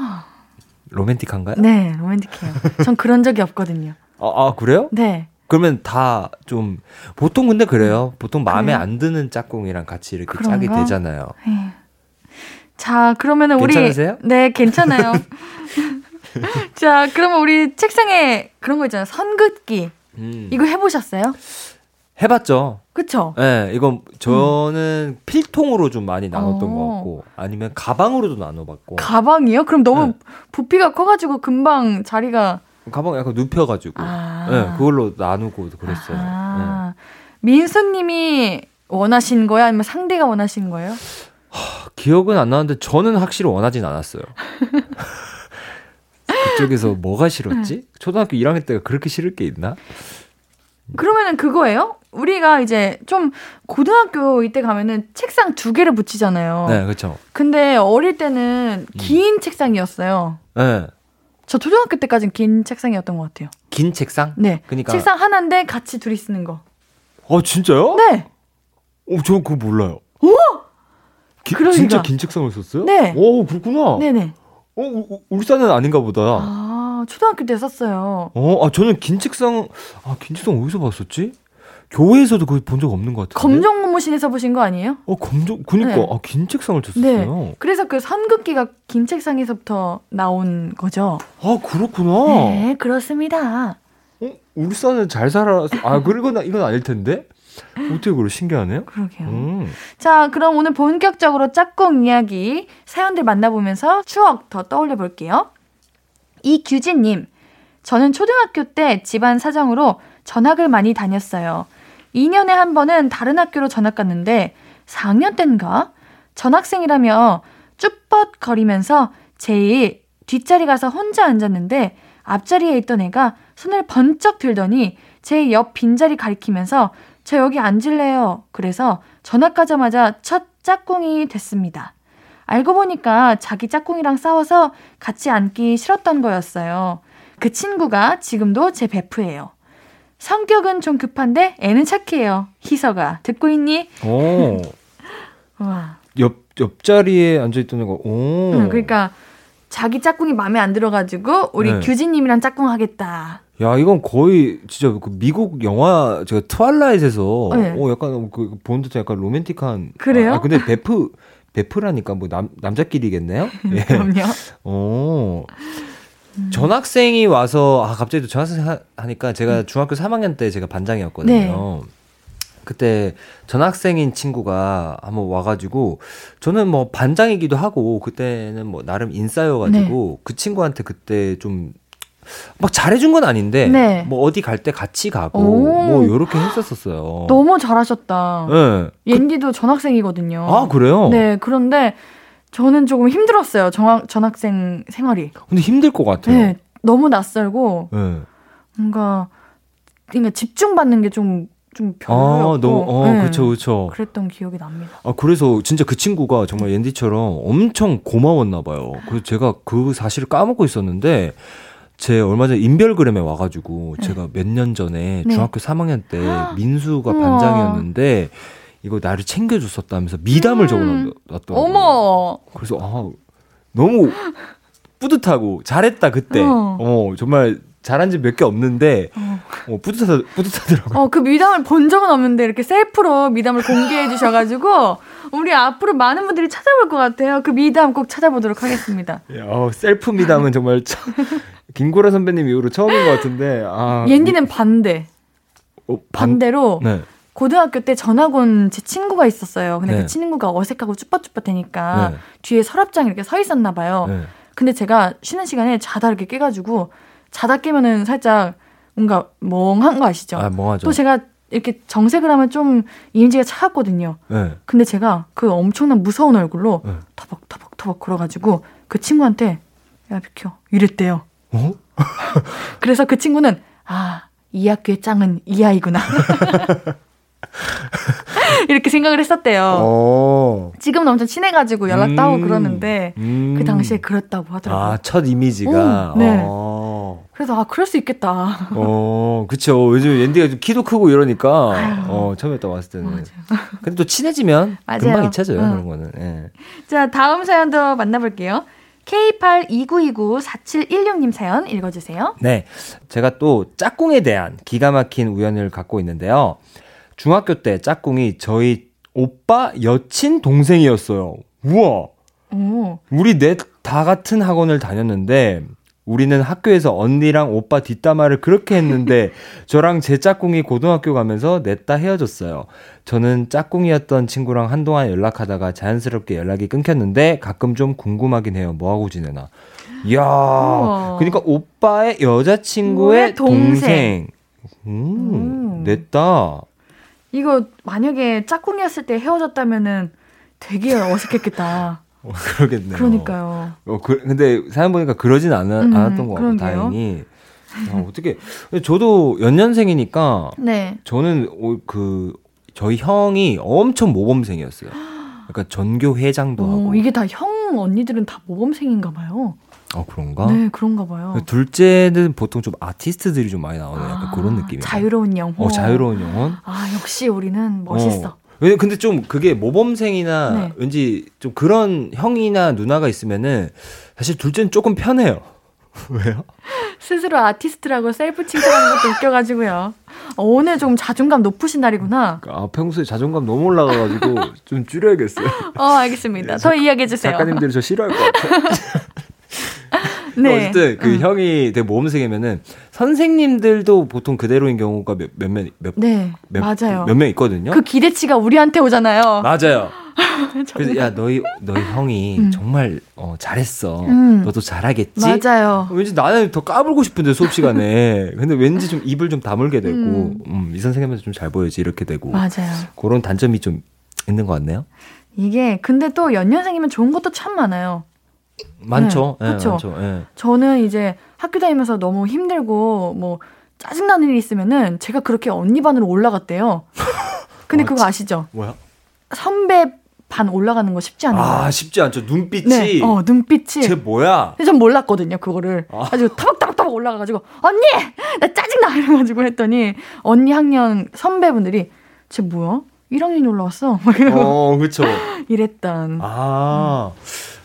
로맨틱한가요? 네, 로맨틱해요. 전 그런 적이 없거든요. 아, 아 그래요? 네. 그러면 다 좀, 보통 근데 그래요. 보통 마음에 그래요? 안 드는 짝꿍이랑 같이 이렇게 짝이 거? 되잖아요. 네. 자, 그러면은 우리 괜찮으세요? 네, 괜찮아요. 자, 그러면 우리 책상에 그런 거 있잖아요. 선긋기. 음. 이거 해보셨어요? 해봤죠. 그쵸? 네, 이건 저는 음. 필통으로 좀 많이 나눴던 오. 것 같고, 아니면 가방으로도 나눠봤고. 가방이요? 그럼 너무 네. 부피가 커가지고 금방 자리가. 가방 약간 눕혀가지고, 아. 네, 그걸로 나누고 그랬어요. 아. 네. 민수님이 원하신 거야? 아니면 상대가 원하신 거예요? 하, 기억은 안 나는데 저는 확실히 원하진 않았어요. 그쪽에서 뭐가 싫었지? 초등학교 일 학년 때가 그렇게 싫을 게 있나? 그러면은 그거예요? 우리가 이제 좀 고등학교 이때 가면은 책상 두 개를 붙이잖아요. 네, 그렇죠. 근데 어릴 때는 긴 음. 책상이었어요. 네. 저 초등학교 때까지는 긴 책상이었던 것 같아요. 긴 책상? 네. 그러니까 책상 하나인데 같이 둘이 쓰는 거. 아, 진짜요? 네. 어, 저는 그거 몰라요. 오! 기, 그러니까. 진짜 긴 책상을 썼어요? 네. 오, 그렇구나. 네네. 어, 울산은 아닌가 보다. 아, 초등학교 때 썼어요. 어, 아, 저는 긴 책상, 아, 긴 책상 어디서 봤었지? 교회에서도 그걸 본 적 없는 것 같아요. 검정 고무신에서 보신 거 아니에요? 어, 검정, 그니까. 네. 아, 긴 책상을 썼어요. 네. 그래서 그 선긋기가 긴 책상에서부터 나온 거죠. 아, 그렇구나. 네, 그렇습니다. 어, 울산은 잘 살아, 아, 그리고 나, 이건 아닐 텐데? 어떻게 그래? 신기하네요. 그러게요. 음. 자, 그럼 오늘 본격적으로 짝꿍 이야기 사연들 만나보면서 추억 더 떠올려 볼게요. 이규진님, 저는 초등학교 때 집안 사정으로 전학을 많이 다녔어요. 이 년에 한 번은 다른 학교로 전학 갔는데 사 학년 때인가 전학생이라며 쭈뼛거리면서 제일 뒷자리 가서 혼자 앉았는데 앞자리에 있던 애가 손을 번쩍 들더니 제 옆 빈자리 가리키면서 저 여기 앉을래요. 그래서 전학 가자마자 첫 짝꿍이 됐습니다. 알고 보니까 자기 짝꿍이랑 싸워서 같이 앉기 싫었던 거였어요. 그 친구가 지금도 제 베프예요. 성격은 좀 급한데 애는 착해요. 희서가 듣고 있니? 오. 와. 옆 옆자리에 앉아있던 애가 오. 응, 그러니까 자기 짝꿍이 마음에 안 들어가지고 우리 네. 규진님이랑 짝꿍하겠다. 야 이건 거의 진짜 그 미국 영화 제가 트와일라잇에서 네. 어 약간 그 본 듯한 약간 로맨틱한. 그래요? 아, 아, 근데 베프 베프라니까 뭐 남 남자끼리겠네요. 네. 그럼요. 어. 음. 전학생이 와서 아 갑자기 또 전학생 하, 하니까 제가 음. 중학교 삼 학년 때 제가 반장이었거든요. 네. 그때 전학생인 친구가 한번 와가지고 저는 뭐 반장이기도 하고 그때는 뭐 나름 인싸여가지고 네. 그 친구한테 그때 좀 막 잘해준 건 아닌데 네. 뭐 어디 갈 때 같이 가고 뭐 이렇게 했었었어요. 너무 잘하셨다. 네. 옌디도 그... 전학생이거든요. 아 그래요? 네 그런데 저는 조금 힘들었어요. 전학, 전학생 생활이. 근데 힘들 것 같아요. 네, 너무 낯설고 네. 뭔가 그러니까 집중받는 게 좀 좀 별로였고. 아, 너무, 어, 네. 그쵸, 그쵸. 그랬던 기억이 납니다. 아, 그래서 진짜 그 친구가 정말 옌디처럼 엄청 고마웠나 봐요. 그래서 제가 그 사실을 까먹고 있었는데, 제 얼마 전에 인별그램에 와가지고, 네. 제가 몇 년 전에 네. 중학교 삼 학년 때 민수가 우와. 반장이었는데, 이거 나를 챙겨줬었다면서 미담을 음. 적어놨더라고요. 어머! 그래서, 아, 너무 뿌듯하고, 잘했다, 그때. 어, 어 정말. 잘한 지 몇 개 없는데 어. 어, 뿌듯하다, 뿌듯하더라고요. 어, 그 미담을 본 적은 없는데 이렇게 셀프로 미담을 공개해 주셔가지고 우리 앞으로 많은 분들이 찾아볼 것 같아요. 그 미담 꼭 찾아보도록 하겠습니다. 야, 어, 셀프 미담은 정말 처음, 김구라 선배님 이후로 처음인 것 같은데 아, 옌디는 반대. 어, 반, 반대로 네. 고등학교 때 전학 온 제 친구가 있었어요. 근데 네. 그 친구가 어색하고 쭈뼛쭈뼛대니까 네. 뒤에 서랍장에 이렇게 서 있었나 봐요. 네. 근데 제가 쉬는 시간에 자다 이렇게 깨가지고 자다 깨면은 살짝 뭔가 멍한 거 아시죠? 아, 멍하죠. 또 제가 이렇게 정색을 하면 좀 이미지가 차갑거든요. 네. 근데 제가 그 엄청난 무서운 얼굴로 네. 터벅터벅터벅 걸어가지고 그 친구한테 야, 비켜. 이랬대요. 어? 그래서 그 친구는 아, 이 학교의 짱은 이 아이구나. 이렇게 생각을 했었대요. 오. 지금은 엄청 친해가지고 연락도 음. 하고 그러는데 음. 그 당시에 그랬다고 하더라고요. 아, 첫 이미지가. 오, 네. 오. 그래서 아 그럴 수 있겠다. 어, 그렇죠. 요즘 옌디가 좀 키도 크고 이러니까 어, 처음에 딱 왔을 때는. 맞아요. 근데 또 친해지면 금방 잊혀져요. 응. 그런 거는. 예. 자, 다음 사연도 만나볼게요. 케이 팔 이구이구 사칠일육님 사연 읽어주세요. 네, 제가 또 짝꿍에 대한 기가 막힌 우연을 갖고 있는데요. 중학교 때 짝꿍이 저희 오빠 여친 동생이었어요. 우와. 오. 우리 넷 다 같은 학원을 다녔는데 우리는 학교에서 언니랑 오빠 뒷담화를 그렇게 했는데 저랑 제 짝꿍이 고등학교 가면서 넷 다 헤어졌어요. 저는 짝꿍이었던 친구랑 한동안 연락하다가 자연스럽게 연락이 끊겼는데 가끔 좀 궁금하긴 해요. 뭐하고 지내나. 이야. 오. 그러니까 오빠의 여자친구의 동생. 동생. 음, 음. 넷 다. 이거 만약에 짝꿍이었을 때 헤어졌다면은 되게 어색했겠다. 어, 그러겠네요. 그러니까요. 어, 그, 근데 사연 보니까 그러진 않아, 음, 않았던 것 같아요. 다행히. 아, 어떻게? 저도 연년생이니까. 네. 저는 오, 그 저희 형이 엄청 모범생이었어요. 그러니까 전교 회장도 오, 하고. 이게 다 형 언니들은 다 모범생인가봐요. 아 그런가? 네 그런가봐요. 둘째는 보통 좀 아티스트들이 좀 많이 나오는 아, 약간 그런 느낌이에요. 자유로운 영혼. 어 자유로운 영혼. 아 역시 우리는 멋있어. 어. 근데 좀 그게 모범생이나 네. 왠지 좀 그런 형이나 누나가 있으면은 사실 둘째는 조금 편해요. 왜요? 스스로 아티스트라고 셀프 칭찬하는 것도 웃겨가지고요. 오늘 좀 자존감 높으신 날이구나. 아 평소에 자존감 너무 올라가가지고 좀 줄여야겠어요. 어 알겠습니다. 더 이야기해 주세요. 작가님들이 저 싫어할 것 같아요. 네. 어쨌든 그 음. 형이 되게 모범생이면은 선생님들도 보통 그대로인 경우가 몇 몇 몇 몇 네, 맞아요. 몇 명 있거든요. 그 기대치가 우리한테 오잖아요. 맞아요. 그래서 야 너희 너희 형이 음. 정말 어, 잘했어. 음. 너도 잘하겠지. 맞아요. 왠지 나는 더 까불고 싶은데 수업 시간에. 근데 왠지 좀 입을 좀 다물게 되고 음. 음, 이 선생님한테 좀 잘 보여야지 이렇게 되고. 맞아요. 그런 단점이 좀 있는 것 같네요. 이게 근데 또 연년생이면 좋은 것도 참 많아요. 많죠. 네, 그렇죠. 네, 많죠. 네. 저는 이제 학교 다니면서 너무 힘들고 뭐 짜증나는 일이 있으면은 제가 그렇게 언니 반으로 올라갔대요. 근데 와, 그거 아시죠? 뭐야? 선배 반 올라가는 거 쉽지 않아요. 아, 쉽지 않죠. 눈빛이. 네. 어, 눈빛이. 쟤 뭐야? 근데 전 몰랐거든요, 그거를. 아. 아주 타박타박타박 올라가가지고, 언니! 나 짜증나! 이래가지고 했더니, 언니 학년 선배분들이, 쟤 뭐야? 일 학년이 올라왔어? 막 이러고. 어, 그쵸. 이랬던. 아. 음.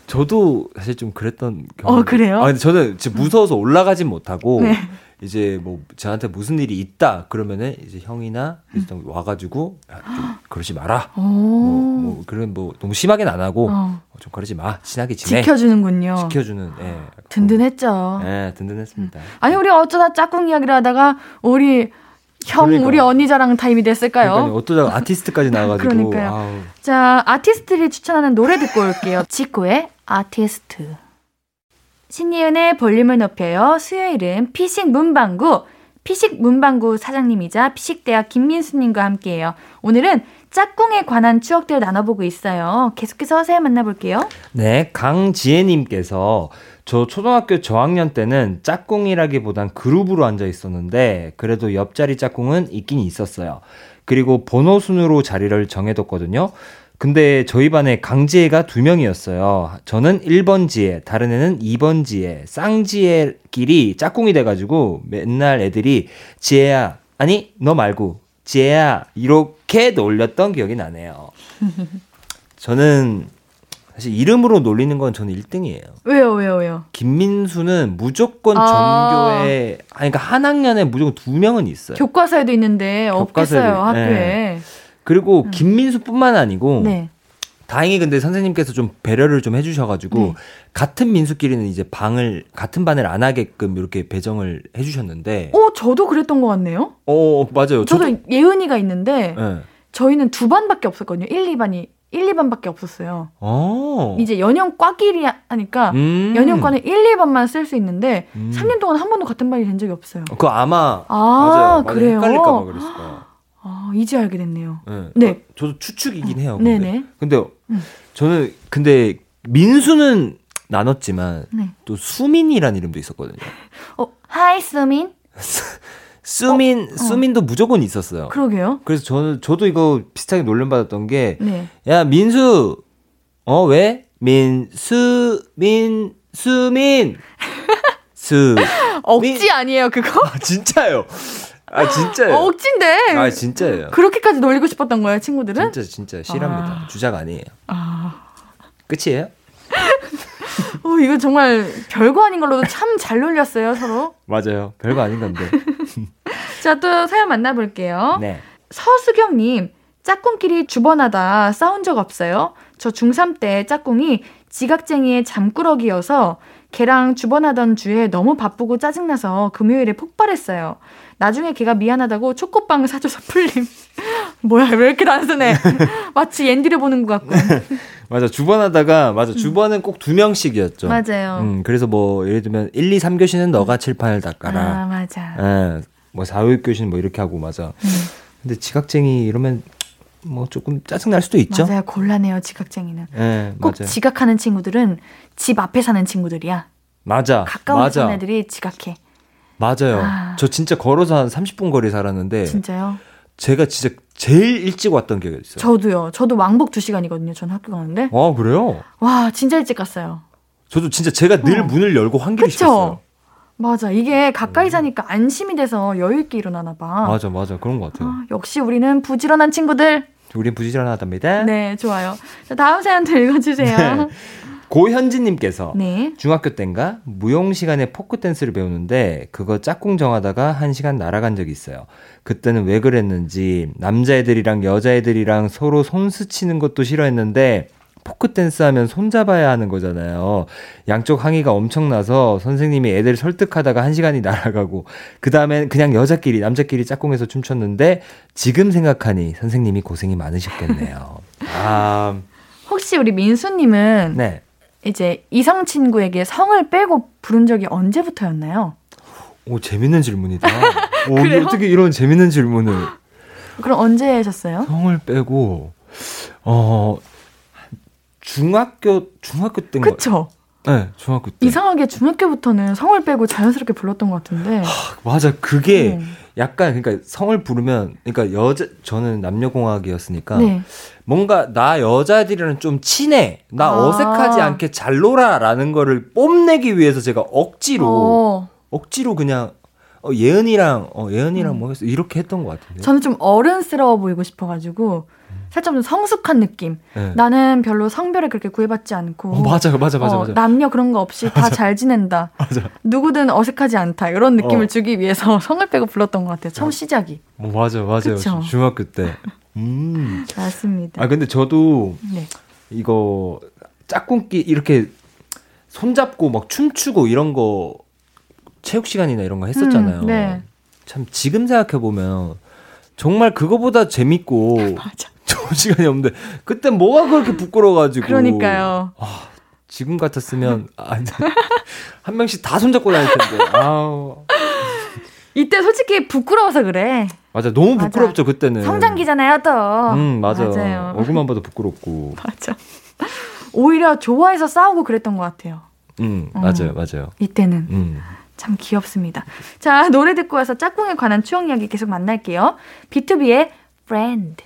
저도 사실 좀 그랬던 경험. 어, 그래요? 아, 근데 저는 진짜 무서워서 올라가진 못하고, 네. 이제 뭐 저한테 무슨 일이 있다 그러면은 이제 형이나 음. 와가지고 야, 좀 그러지 마라. 뭐, 뭐 그런 뭐 너무 심하게는 안 하고 어. 좀 그러지 마. 친하게 지내. 지켜주는군요. 지켜주는. 예. 든든했죠. 예, 든든했습니다. 음. 아니 우리 어쩌다 짝꿍 이야기를 하다가 우리 형 그러니까. 우리 언니 자랑 타임이 됐을까요? 그러니까요. 어쩌다 아티스트까지 나와가지고. 그러니까요. 아우. 자 아티스트들이 추천하는 노래 듣고 올게요. 지코의 아티스트. 신예은의 볼륨을 높여요. 수요일은 피식 문방구, 피식 문방구 사장님이자 피식 대학 김민수님과 함께해요. 오늘은 짝꿍에 관한 추억들을 나눠보고 있어요. 계속해서 자세히 만나볼게요. 네, 강지혜님께서 저 초등학교 저학년 때는 짝꿍이라기보단 그룹으로 앉아 있었는데 그래도 옆자리 짝꿍은 있긴 있었어요. 그리고 번호 순으로 자리를 정해뒀거든요. 근데 저희 반에 강지혜가 두 명이었어요. 저는 일 번 지혜, 다른 애는 이 번 지혜, 쌍지혜끼리 짝꿍이 돼가지고 맨날 애들이 지혜야, 아니 너 말고 지혜야 이렇게 놀렸던 기억이 나네요. 저는 사실 이름으로 놀리는 건 저는 일 등이에요. 왜요, 왜요, 왜요? 김민수는 무조건 아~ 전교에, 아니 그러니까 한 학년에 무조건 두 명은 있어요. 교과서에도 있는데 없겠어요, 학교에. 네. 그리고 음. 김민수뿐만 아니고 네. 다행히 근데 선생님께서 좀 배려를 좀 해주셔가지고 네. 같은 민수끼리는 이제 방을 같은 반을 안 하게끔 이렇게 배정을 해주셨는데. 어, 저도 그랬던 것 같네요. 어, 맞아요. 저도, 저도... 예은이가 있는데 네. 저희는 두 반밖에 없었거든요. 일, 이 반이 일, 이 반밖에 없었어요. 오. 이제 연영과끼리 하니까 음. 연영과는 일, 이 반만 쓸 수 있는데 음. 삼 년 동안 한 번도 같은 반이 된 적이 없어요. 그거 아마 아, 맞아요. 그래요? 헷갈릴까 봐 그랬을 거예요. 아, 이제 알게 됐네요. 네. 네. 저도 추측이긴 어, 해요. 근데. 네네. 근데 음. 저는 근데 민수는 나눴지만 네. 또 수민이라는 이름도 있었거든요. 어, 하이 수민. 수민, 어, 어. 수민도 무조건 있었어요. 그러게요. 그래서 저는 저도 이거 비슷하게 놀림 받았던 게 네. 야, 민수. 어, 왜? 민수, 민, 수민. 수. 억지 아니에요, 그거? 아, 진짜요. 아 진짜요? 어, 억진데. 아 진짜예요. 그렇게까지 놀리고 싶었던 거예요, 친구들은? 진짜 진짜 실합니다. 아... 주작 아니에요. 아 끝이에요? 어 이거 정말 별거 아닌 걸로도 참 잘 놀렸어요 서로. 맞아요, 별거 아닌 건데. 자, 또 사연 만나볼게요. 네. 서수경님, 짝꿍끼리 주번하다 싸운 적 없어요? 저 중삼 때 짝꿍이 지각쟁이의 잠꾸러기여서 걔랑 주번하던 주에 너무 바쁘고 짜증나서 금요일에 폭발했어요. 나중에 걔가 미안하다고 초코빵을 사줘서 풀림. 뭐야, 왜 이렇게 단순해. 마치 옌디를 보는 것 같고. 맞아, 주번하다가, 맞아, 주번은 음. 꼭 두 명씩이었죠. 맞아요. 음, 그래서 뭐, 예를 들면, 일, 이, 삼 교시는 너가 칠판을 닦아라. 아, 맞아. 예, 뭐, 사, 오 교시는 뭐, 이렇게 하고, 맞아. 음. 근데 지각쟁이 이러면, 뭐, 조금 짜증날 수도 있죠. 맞아요, 곤란해요, 지각쟁이는. 예, 꼭 맞아요. 지각하는 친구들은 집 앞에 사는 친구들이야. 맞아. 가까운 사는 애들이 지각해. 맞아요. 아... 저 진짜 걸어서 한 삼십 분 거리 살았는데. 진짜요? 제가 진짜 제일 일찍 왔던 기억이 있어요. 저도요. 저도 왕복 두 시간이거든요. 전 학교 가는데. 아, 그래요? 와, 진짜 일찍 갔어요. 저도 진짜 제가 어. 늘 문을 열고 환기를 시켰어요. 맞아. 이게 가까이 사니까 안심이 돼서 여유 있게 일어나나 봐. 맞아, 맞아. 그런 것 같아요. 아, 역시 우리는 부지런한 친구들. 우린 부지런하답니다. 네, 좋아요. 자, 다음 사연도 읽어주세요. 네. 고현진님께서 네. 중학교 땐가 무용 시간에 포크댄스를 배우는데 그거 짝꿍 정하다가 한 시간 날아간 적이 있어요. 그때는 왜 그랬는지 남자애들이랑 여자애들이랑 서로 손 스치는 것도 싫어했는데 포크댄스 하면 손잡아야 하는 거잖아요. 양쪽 항의가 엄청나서 선생님이 애들 설득하다가 한 시간이 날아가고 그 다음엔 그냥 여자끼리 남자끼리 짝꿍해서 춤췄는데 지금 생각하니 선생님이 고생이 많으셨겠네요. 아... 혹시 우리 민수님은 네. 이제 이성 친구에게 성을 빼고 부른 적이 언제부터였나요? 오, 재밌는 질문이다. 오, 어떻게 이런 재밌는 질문을. 그럼 언제 하셨어요? 성을 빼고 어, 중학교, 중학교 때인 거. 그쵸? 네, 중학교 때. 이상하게 중학교부터는 성을 빼고 자연스럽게 불렀던 것 같은데. 하, 맞아, 그게 네. 약간, 그러니까 성을 부르면, 그러니까 여자, 저는 남녀공학이었으니까, 네. 뭔가 나 여자들이랑 좀 친해, 나 아. 어색하지 않게 잘 놀아라는 거를 뽐내기 위해서 제가 억지로, 어. 억지로 그냥, 어, 예은이랑, 어, 예은이랑 음. 뭐 했어? 이렇게 했던 것 같은데. 저는 좀 어른스러워 보이고 싶어가지고, 살짝 좀 성숙한 느낌. 네. 나는 별로 성별에 그렇게 구애받지 않고. 어, 맞아요, 맞아, 맞아, 어, 맞아. 남녀 그런 거 없이 다 잘 지낸다. 맞아. 누구든 어색하지 않다. 이런 느낌을 어. 주기 위해서 성을 빼고 불렀던 것 같아요. 처음 시작이. 어, 맞아, 맞아요. 그쵸? 중학교 때. 음. 맞습니다. 아 근데 저도 네. 이거 짝꿍끼 이렇게 손잡고 막 춤추고 이런 거 체육 시간이나 이런 거 했었잖아요. 음, 네. 참 지금 생각해 보면 정말 그거보다 재밌고. 맞아. 좋은 시간이 없는데 그때 뭐가 그렇게 부끄러워가지고. 그러니까요. 아, 지금 같았으면 아, 한 명씩 다 손잡고 다닐 텐데. 아우. 이때 솔직히 부끄러워서 그래. 맞아, 너무 부끄럽죠. 맞아. 그때는 성장기잖아요 또. 음, 맞아. 맞아요. 얼굴만 봐도 부끄럽고. 맞아. 오히려 좋아해서 싸우고 그랬던 것 같아요. 음, 음. 맞아요, 맞아요. 이때는 음. 참 귀엽습니다. 자, 노래 듣고 와서 짝꿍에 관한 추억 이야기 계속 만날게요. 비투비의 Friend.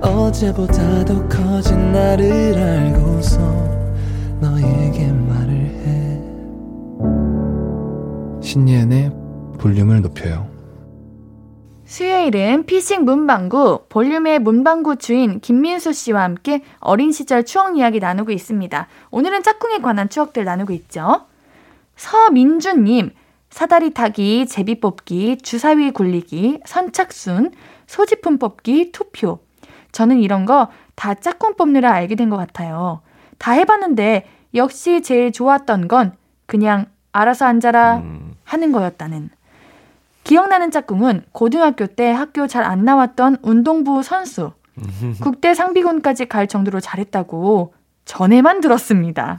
어제보다 더 커진 나를 알고서 너에게 말을 해. 신예은의 볼륨을 높여요. 수요일은 피식 문방구, 볼륨의 문방구 주인 김민수 씨와 함께 어린 시절 추억 이야기 나누고 있습니다. 오늘은 짝꿍에 관한 추억들 나누고 있죠. 서민주님, 사다리 타기, 제비 뽑기, 주사위 굴리기, 선착순, 소지품 뽑기, 투표. 저는 이런 거 다 짝꿍 뽑느라 알게 된 것 같아요. 다 해봤는데 역시 제일 좋았던 건 그냥 알아서 앉아라 음. 하는 거였다는. 기억나는 짝꿍은 고등학교 때 학교 잘 안 나왔던 운동부 선수. 국대 상비군까지 갈 정도로 잘했다고 전에만 들었습니다.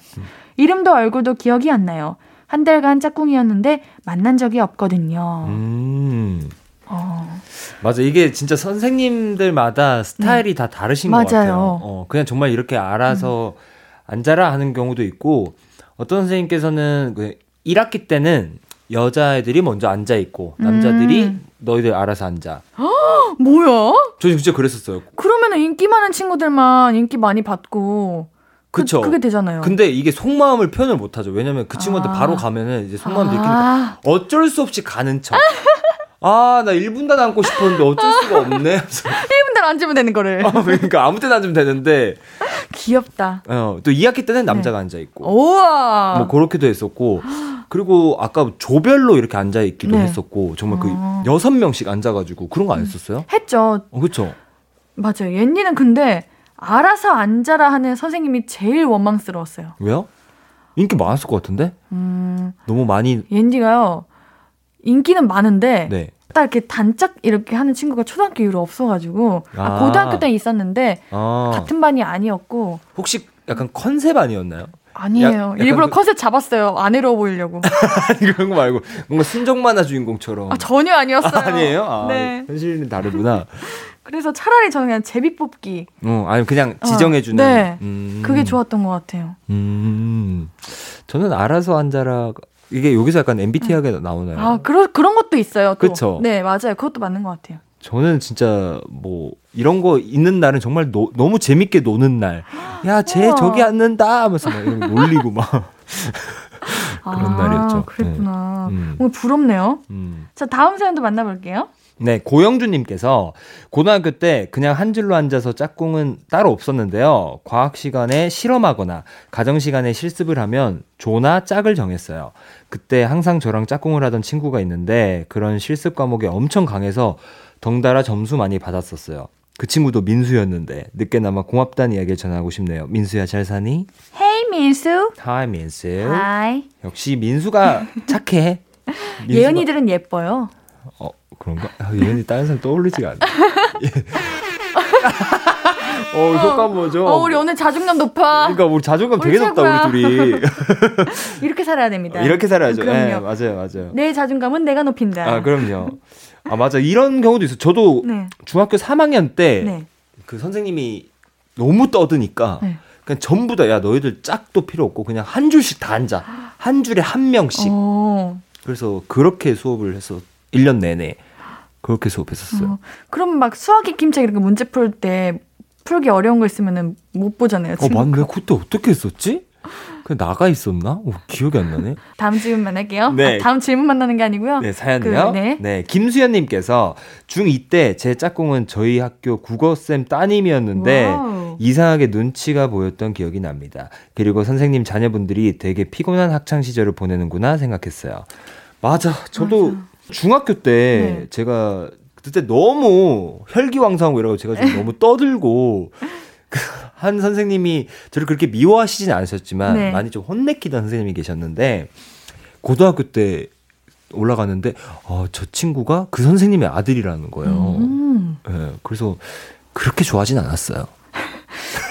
이름도 얼굴도 기억이 안 나요. 한 달간 짝꿍이었는데 만난 적이 없거든요. 음. 어. 맞아, 이게 진짜 선생님들마다 스타일이 음. 다 다르신 맞아요. 것 같아요. 어, 그냥 정말 이렇게 알아서 음. 앉아라 하는 경우도 있고, 어떤 선생님께서는 그 일 학기 때는 여자애들이 먼저 앉아있고 음. 남자들이 너희들 알아서 앉아. 헉, 뭐야? 저 진짜 그랬었어요. 그러면 인기 많은 친구들만 인기 많이 받고 그쵸. 그, 그게 되잖아요. 근데 이게 속마음을 표현을 못하죠. 왜냐면 그 친구한테 아. 바로 가면은 이제 속마음을 아. 느끼니까 어쩔 수 없이 가는 척. 아, 나 일 분도 안 앉고 싶었는데 어쩔 수가 없네. 일 분도 안 앉으면 되는 거를. 아, 그러니까 아무 때나 앉으면 되는데. 귀엽다. 어, 또 이 학기 때는 남자가 네. 앉아있고. 우와. 뭐 그렇게도 했었고. 그리고 아까 조별로 이렇게 앉아있기도 네. 했었고. 정말 그 어. 여섯 명씩 앉아가지고 그런 거 안 했었어요? 했죠. 어, 그쵸. 맞아요. 옌니는 근데 알아서 앉아라 하는 선생님이 제일 원망스러웠어요. 왜요? 인기 많았을 것 같은데? 음. 너무 많이. 옌니가요. 인기는 많은데 네. 딱 이렇게 단짝 이렇게 하는 친구가 초등학교 이후로 없어가지고 아, 아, 고등학교 때 있었는데 아. 같은 반이 아니었고. 혹시 약간 컨셉 아니었나요? 아니에요. 야, 일부러 그... 컨셉 잡았어요. 안 외로워 보이려고. 그런 거 말고 뭔가 순정만화 주인공처럼. 아, 전혀 아니었어요. 아, 아니에요? 아, 네. 현실은 다르구나. 그래서 차라리 저는 그냥 제비 뽑기. 어, 아니 그냥 지정해주는. 어, 네. 음. 그게 좋았던 것 같아요. 음. 저는 알아서 앉아라. 이게 여기서 약간 엠비티아이가 응. 나오나요? 아, 그런 그런 것도 있어요. 그렇죠. 네, 맞아요. 그것도 맞는 것 같아요. 저는 진짜 뭐 이런 거 있는 날은 정말 노, 너무 재밌게 노는 날. 야, 쟤 저기 앉는다 하면서 막 이런 거 놀리고 막 그런 아, 날이었죠. 그랬구나. 네. 음. 오늘 부럽네요. 음. 자, 다음 사연도 만나볼게요. 네, 고영주님께서 고등학교 때 그냥 한 줄로 앉아서 짝꿍은 따로 없었는데요. 과학 시간에 실험하거나 가정 시간에 실습을 하면 조나 짝을 정했어요. 그때 항상 저랑 짝꿍을 하던 친구가 있는데 그런 실습 과목이 엄청 강해서 덩달아 점수 많이 받았었어요. 그 친구도 민수였는데 늦게나마 고맙다는 이야기를 전하고 싶네요. 민수야, 잘 사니? Hey, 민수. Hi, 민수. Hi. 역시 민수가 착해. 민수가... 예은이들은 예뻐요. 어, 그런가? 예은이 다른 사람 떠올리지가 않네. 어, 효과음 뭐죠? 어, 우리 오늘 자존감 높아. 그러니까 우리 자존감 되게 높다, 우리 둘이. 이렇게 살아야 됩니다. 이렇게 살아야죠. 그럼요. 네, 맞아요, 맞아요. 내 자존감은 내가 높인다. 아, 그럼요. 아, 맞아. 이런 경우도 있어요. 저도 네. 중학교 삼 학년 때 네. 그 선생님이 너무 떠드니까 네. 그냥 전부 다, 야, 너희들 짝도 필요 없고 그냥 한 줄씩 다 앉아. 한 줄에 한 명씩. 오. 그래서 그렇게 수업을 해서 일 년 내내 그렇게 수업했었어요. 어. 그럼 막 수학 익힘책 이런 거 문제 풀 때 풀기 어려운 거 있으면은 못 보잖아요. 어, 맞네. 그때 어떻게 했었지? 그냥 나가 있었나? 오, 기억이 안 나네. 다음 질문 만날게요. 네. 아, 다음 질문 만나는 게 아니고요. 네, 사연이요. 그, 네. 네, 김수연님께서 중이 때 제 짝꿍은 저희 학교 국어쌤 따님이었는데 와우. 이상하게 눈치가 보였던 기억이 납니다. 그리고 선생님 자녀분들이 되게 피곤한 학창 시절을 보내는구나 생각했어요. 맞아. 저도 맞아. 중학교 때 네. 제가 그때 너무 혈기왕성하고 이러고 제가 좀 너무 떠들고 한 선생님이 저를 그렇게 미워하시진 않으셨지만 네. 많이 좀 혼내키던 선생님이 계셨는데 고등학교 때 올라가는데 어, 저 친구가 그 선생님의 아들이라는 거예요. 음. 네, 그래서 그렇게 좋아하진 않았어요.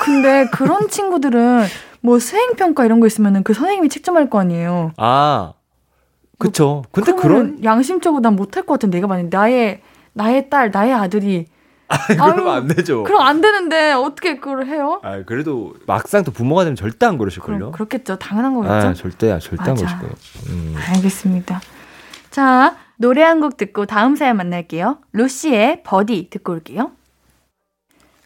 근데 그런 친구들은 뭐 수행평가 이런 거 있으면 그 선생님이 채점할 거 아니에요. 아 그렇죠. 근데 그런 양심적으로 난 못할 것 같은데 내가 만약 나의 나의 딸, 나의 아들이 아니, 그러면 안 되죠. 그럼 안 되는데 어떻게 그걸 해요? 아 그래도 막상 또 부모가 되면 절대 안 그러실걸요. 그렇겠죠. 당연한 거겠죠. 아, 절대 절대 맞아. 안 그러실 거예요. 음. 알겠습니다. 자 노래 한 곡 듣고 다음 사연 만날게요. 루시의 버디 듣고 올게요.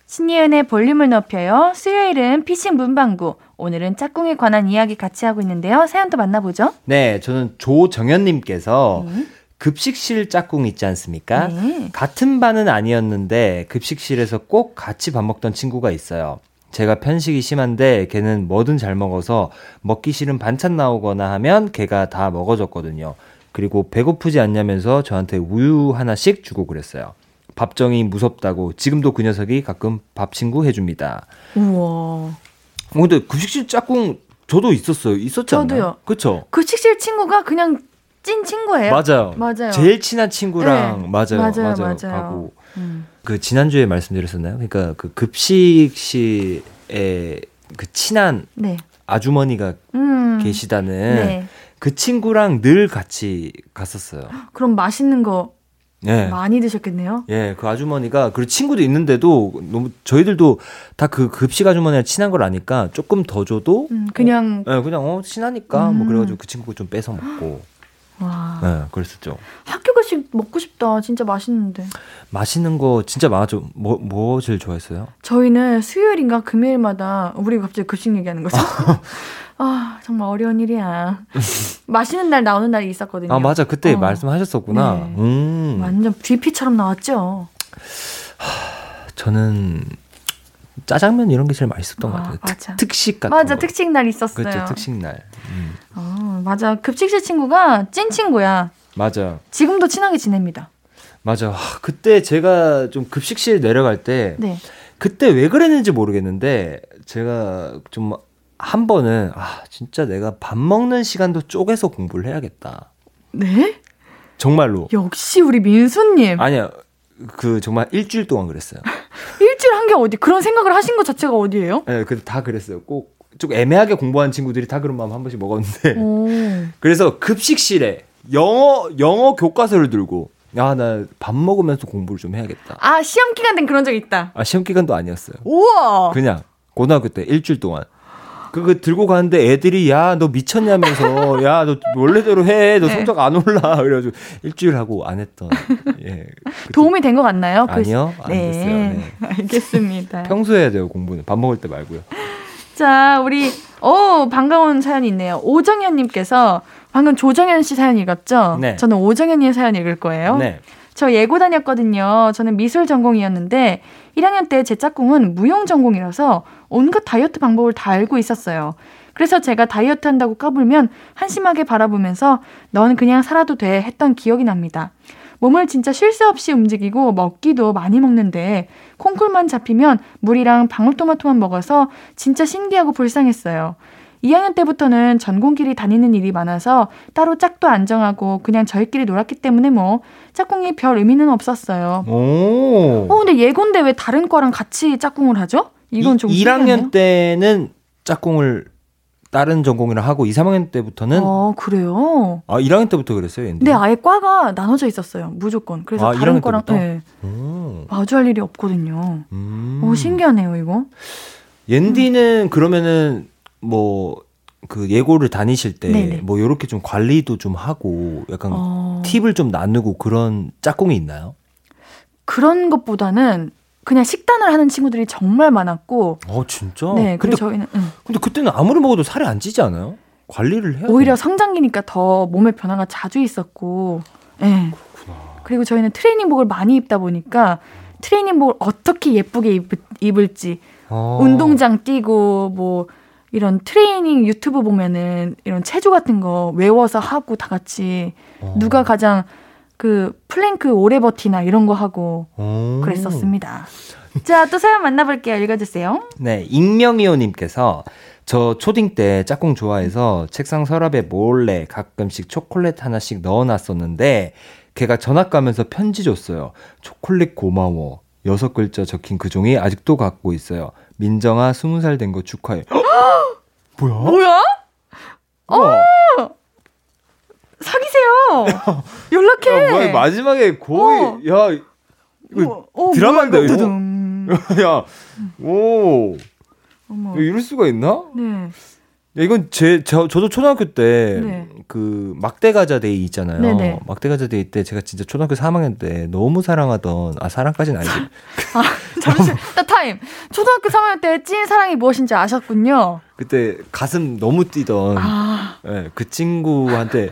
신예은의 볼륨을 높여요. 수요일은 피식 문방구. 오늘은 짝꿍에 관한 이야기 같이 하고 있는데요. 사연도 만나보죠. 네, 저는 조정현님께서 음. 급식실 짝꿍 있지 않습니까? 네. 같은 반은 아니었는데 급식실에서 꼭 같이 밥 먹던 친구가 있어요. 제가 편식이 심한데 걔는 뭐든 잘 먹어서 먹기 싫은 반찬 나오거나 하면 걔가 다 먹어줬거든요. 그리고 배고프지 않냐면서 저한테 우유 하나씩 주고 그랬어요. 밥정이 무섭다고 지금도 그 녀석이 가끔 밥친구 해줍니다. 우와. 근데 급식실 짝꿍 저도 있었어요. 있었지 않나요? 저도요. 그쵸? 급식실 친구가 그냥 찐 친구예요. 맞아요. 맞아요. 제일 친한 친구랑 네. 맞아요. 맞아요. 맞아요. 하고 음. 그 지난주에 말씀드렸었나요? 그러니까 그 급식실에 그 친한 네. 아주머니가 음. 계시다는 네. 그 친구랑 늘 같이 갔었어요. 그럼 맛있는 거. 예. 많이 드셨겠네요. 예, 그 아주머니가 그리고 친구도 있는데도 너무 저희들도 다 그 급식 아주머니랑 친한 걸 아니까 조금 더 줘도 음, 그냥 어, 예, 그냥 어 친하니까 음. 뭐 그래가지고 그 친구 좀 뺏어 먹고 와, 예, 그랬었죠. 학교 급식 먹고 싶다. 진짜 맛있는데. 맛있는 거 진짜 많았죠. 뭐, 뭐 제일 좋아했어요? 저희는 수요일인가 금요일마다 우리 갑자기 급식 얘기하는 거죠. 아 정말 어려운 일이야. 맛있는 날 나오는 날이 있었거든요. 아 맞아 그때 어. 말씀하셨었구나. 네. 음. 완전 비피처럼 나왔죠. 하, 저는 짜장면 이런 게 제일 맛있었던 아, 것 같아요. 맞아. 특, 특식 같은 맞아 거. 특식 날 있었어요. 그렇죠 특식 날. 음. 어, 맞아 급식실 친구가 찐 친구야. 맞아. 지금도 친하게 지냅니다. 맞아 하, 그때 제가 좀 급식실 내려갈 때 네. 그때 왜 그랬는지 모르겠는데 제가 좀 한 번은 아 진짜 내가 밥 먹는 시간도 쪼개서 공부를 해야겠다. 네? 정말로. 역시 우리 민수님. 아니야. 그 정말 일주일 동안 그랬어요. 일주일 한 게 어디 그런 생각을 하신 것 자체가 어디예요? 네, 그 다 그랬어요. 꼭 좀 애매하게 공부한 친구들이 다 그런 마음 한 번씩 먹었는데. 오. 그래서 급식실에 영어 영어 교과서를 들고 아, 나 밥 먹으면서 공부를 좀 해야겠다. 아 시험 기간 땐 그런 적 있다. 아 시험 기간도 아니었어요. 우와. 그냥 고등학교 때 일주일 동안. 그거 들고 가는데 애들이 야 너 미쳤냐면서 야 너 원래대로 해 너 성적 안 올라 그래가지고 일주일 하고 안 했던 예, 도움이 된 것 같나요? 아니요 안 네. 됐어요. 네. 알겠습니다. 평소에 해야 돼요 공부는 밥 먹을 때 말고요. 자 우리 오 반가운 사연이 있네요. 오정현님께서 방금 조정현 씨 사연 읽었죠? 네. 저는 오정현님 사연 읽을 거예요. 네. 저 예고 다녔거든요. 저는 미술 전공이었는데 일 학년 때 제 짝꿍은 무용 전공이라서 온갖 다이어트 방법을 다 알고 있었어요. 그래서 제가 다이어트 한다고 까불면 한심하게 바라보면서 넌 그냥 살아도 돼 했던 기억이 납니다. 몸을 진짜 쉴 새 없이 움직이고 먹기도 많이 먹는데 콩쿨만 잡히면 물이랑 방울토마토만 먹어서 진짜 신기하고 불쌍했어요. 이 학년 때부터는 전공끼리 다니는 일이 많아서 따로 짝도 안 정하고 그냥 저희끼리 놀았기 때문에 뭐 짝꿍이 별 의미는 없었어요. 오. 어, 근데 예고인데 왜 다른 과랑 같이 짝꿍을 하죠? 이건 좀 일 학년 때는 짝꿍을 다른 전공이랑 하고 이, 삼학년 때부터는 아, 그래요? 아, 일 학년 때부터 그랬어요? 옛날에? 네, 아예 과가 나눠져 있었어요. 무조건. 그래서 아, 다른 과랑 네. 마주할 일이 없거든요. 음. 오, 신기하네요, 이거. 옌디는 음. 그러면은 뭐 그 예고를 다니실 때 뭐 요렇게 좀 관리도 좀 하고 약간 어... 팁을 좀 나누고 그런 짝꿍이 있나요? 그런 것보다는 그냥 식단을 하는 친구들이 정말 많았고. 어, 진짜? 네, 근데 저희는 응. 근데 그때는 아무리 먹어도 살이 안 찌지 않아요? 관리를 해야 오히려 되나? 성장기니까 더 몸의 변화가 자주 있었고. 예. 네. 그렇구나. 그리고 저희는 트레이닝복을 많이 입다 보니까 트레이닝복을 어떻게 예쁘게 입, 입을지 어... 운동장 뛰고 뭐 이런 트레이닝 유튜브 보면은 이런 체조 같은 거 외워서 하고 다 같이 어. 누가 가장 그 플랭크 오래 버티나 이런 거 하고 오. 그랬었습니다. 자, 또 사연 만나볼게요. 읽어주세요. 네, 익명이오님께서 저 초딩 때 짝꿍 좋아해서 책상 서랍에 몰래 가끔씩 초콜릿 하나씩 넣어놨었는데 걔가 전학 가면서 편지 줬어요. 초콜릿 고마워. 여섯 글자 적힌 그 종이 아직도 갖고 있어요. 민정아 스무 살 된 거 축하해. 뭐야? 뭐야? 어! 사귀세요. 연락해. 야, 뭐야, 마지막에 거의 어. 야 이거 어, 어, 드라마인데 뭐야, 이거. 야, 오. 어머. 이럴 수가 있나? 네. 야, 이건 제, 저, 저도 초등학교 때, 네. 그, 막대가자 데이 있잖아요. 네네. 막대가자 데이 때 제가 진짜 초등학교 삼 학년 때 너무 사랑하던, 아, 사랑까지는 아니지. 아, 잠시만. 나 타임. 초등학교 삼 학년 때 찐 사랑이 무엇인지 아셨군요. 그때 가슴 너무 뛰던, 아. 네, 그 친구한테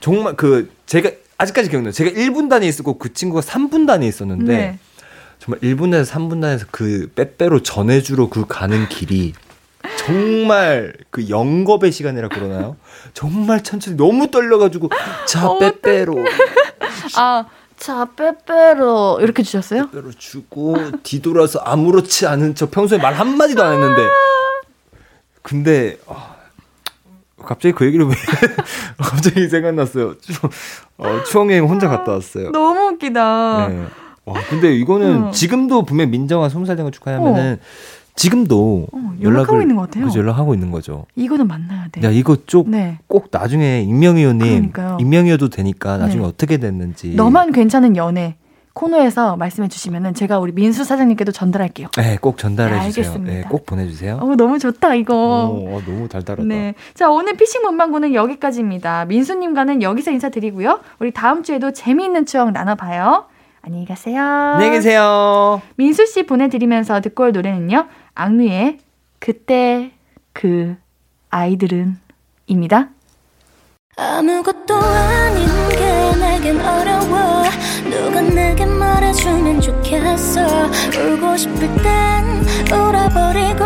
정말 그, 제가, 아직까지 기억나요. 제가 일 분 단위에 있었고 그 친구가 삼 분 단위에 있었는데, 네. 정말 일 분에서 삼 분 단위에서 그 빼빼로 전해주러 그 가는 길이 정말 그 영겁의 시간이라 그러나요? 정말 천천히 너무 떨려가지고 자 빼빼로 아 자 빼빼로 이렇게 주셨어요? 빼빼로 주고 뒤돌아서 아무렇지 않은 척 평소에 말 한마디도 안 했는데 근데 아, 갑자기 그 얘기를 왜 갑자기 생각났어요. 추, 어, 추억여행 혼자 갔다 왔어요. 너무 웃기다. 네. 와, 근데 이거는 어. 지금도 분명 민정아 스무 살 된 거 축하하면은 어. 지금도 어, 연락하고 있는 것 같아요. 그죠, 연락하고 있는 거죠. 이거는 만나야 돼. 야, 이거 좀 꼭 네. 나중에 익명이오님, 익명이어도 되니까 나중에 네. 어떻게 됐는지. 너만 괜찮은 연애 코너에서 말씀해 주시면은 제가 우리 민수 사장님께도 전달할게요. 네, 꼭 전달해 네, 주세요. 네, 꼭 보내주세요. 어, 너무 좋다 이거. 오, 어, 너무 달달하다. 네, 자 오늘 피식 문방구는 여기까지입니다. 민수님과는 여기서 인사드리고요. 우리 다음 주에도 재미있는 추억 나눠봐요. 안녕히 가세요. 안녕히 계세요. 민수 씨 보내드리면서 듣고 올 노래는요. 악뮤의 그때 그 아이들은 입니다. 아무것도 아닌 게 내겐 어려워. 누가 내게 말해주면 좋겠어. 울고 싶을 땐 울어버리고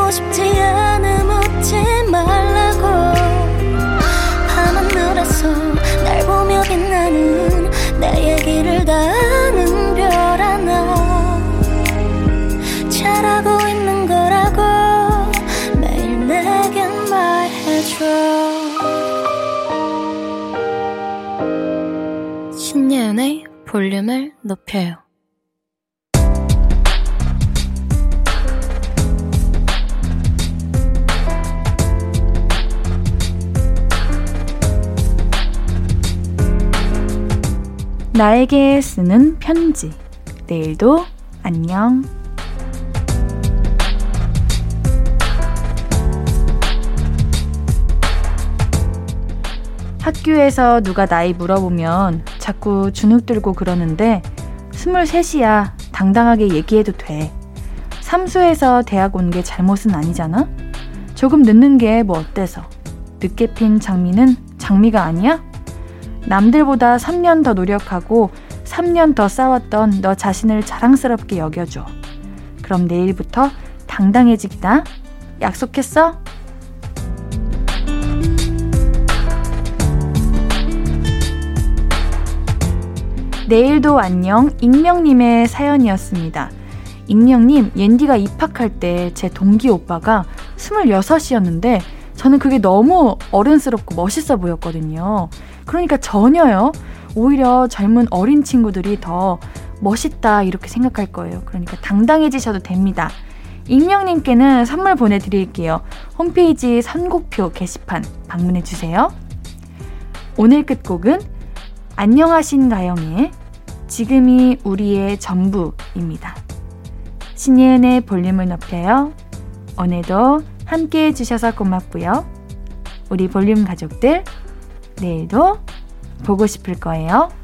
웃고 싶지 않으면 웃지 말라고. 밤하늘에서 날 보며 빛나는 내 얘기를 다 아는 별 하나 잘하고 있는 거라고 매일 내겐 말해줘. 신예은의 볼륨을 높여요. 나에게 쓰는 편지. 내일도 안녕. 학교에서 누가 나이 물어보면 자꾸 주눅 들고 그러는데 스물셋이야 당당하게 얘기해도 돼. 삼수해서 대학 온 게 잘못은 아니잖아. 조금 늦는 게 뭐 어때서. 늦게 핀 장미는 장미가 아니야? 남들보다 삼 년 더 노력하고 삼 년 더 싸웠던 너 자신을 자랑스럽게 여겨줘. 그럼 내일부터 당당해지기다. 약속했어? 내일도 안녕 익명님의 사연이었습니다. 익명님, 옌디가 입학할 때 제 동기 오빠가 스물여섯이었는데 저는 그게 너무 어른스럽고 멋있어 보였거든요. 그러니까 전혀요. 오히려 젊은 어린 친구들이 더 멋있다 이렇게 생각할 거예요. 그러니까 당당해지셔도 됩니다. 익명님께는 선물 보내드릴게요. 홈페이지 선곡표 게시판 방문해주세요. 오늘 끝곡은 안녕하신가영의 지금이 우리의 전부입니다. 신예은의 볼륨을 높여요. 오늘도 함께해 주셔서 고맙고요. 우리 볼륨 가족들, 내일도 보고 싶을 거예요.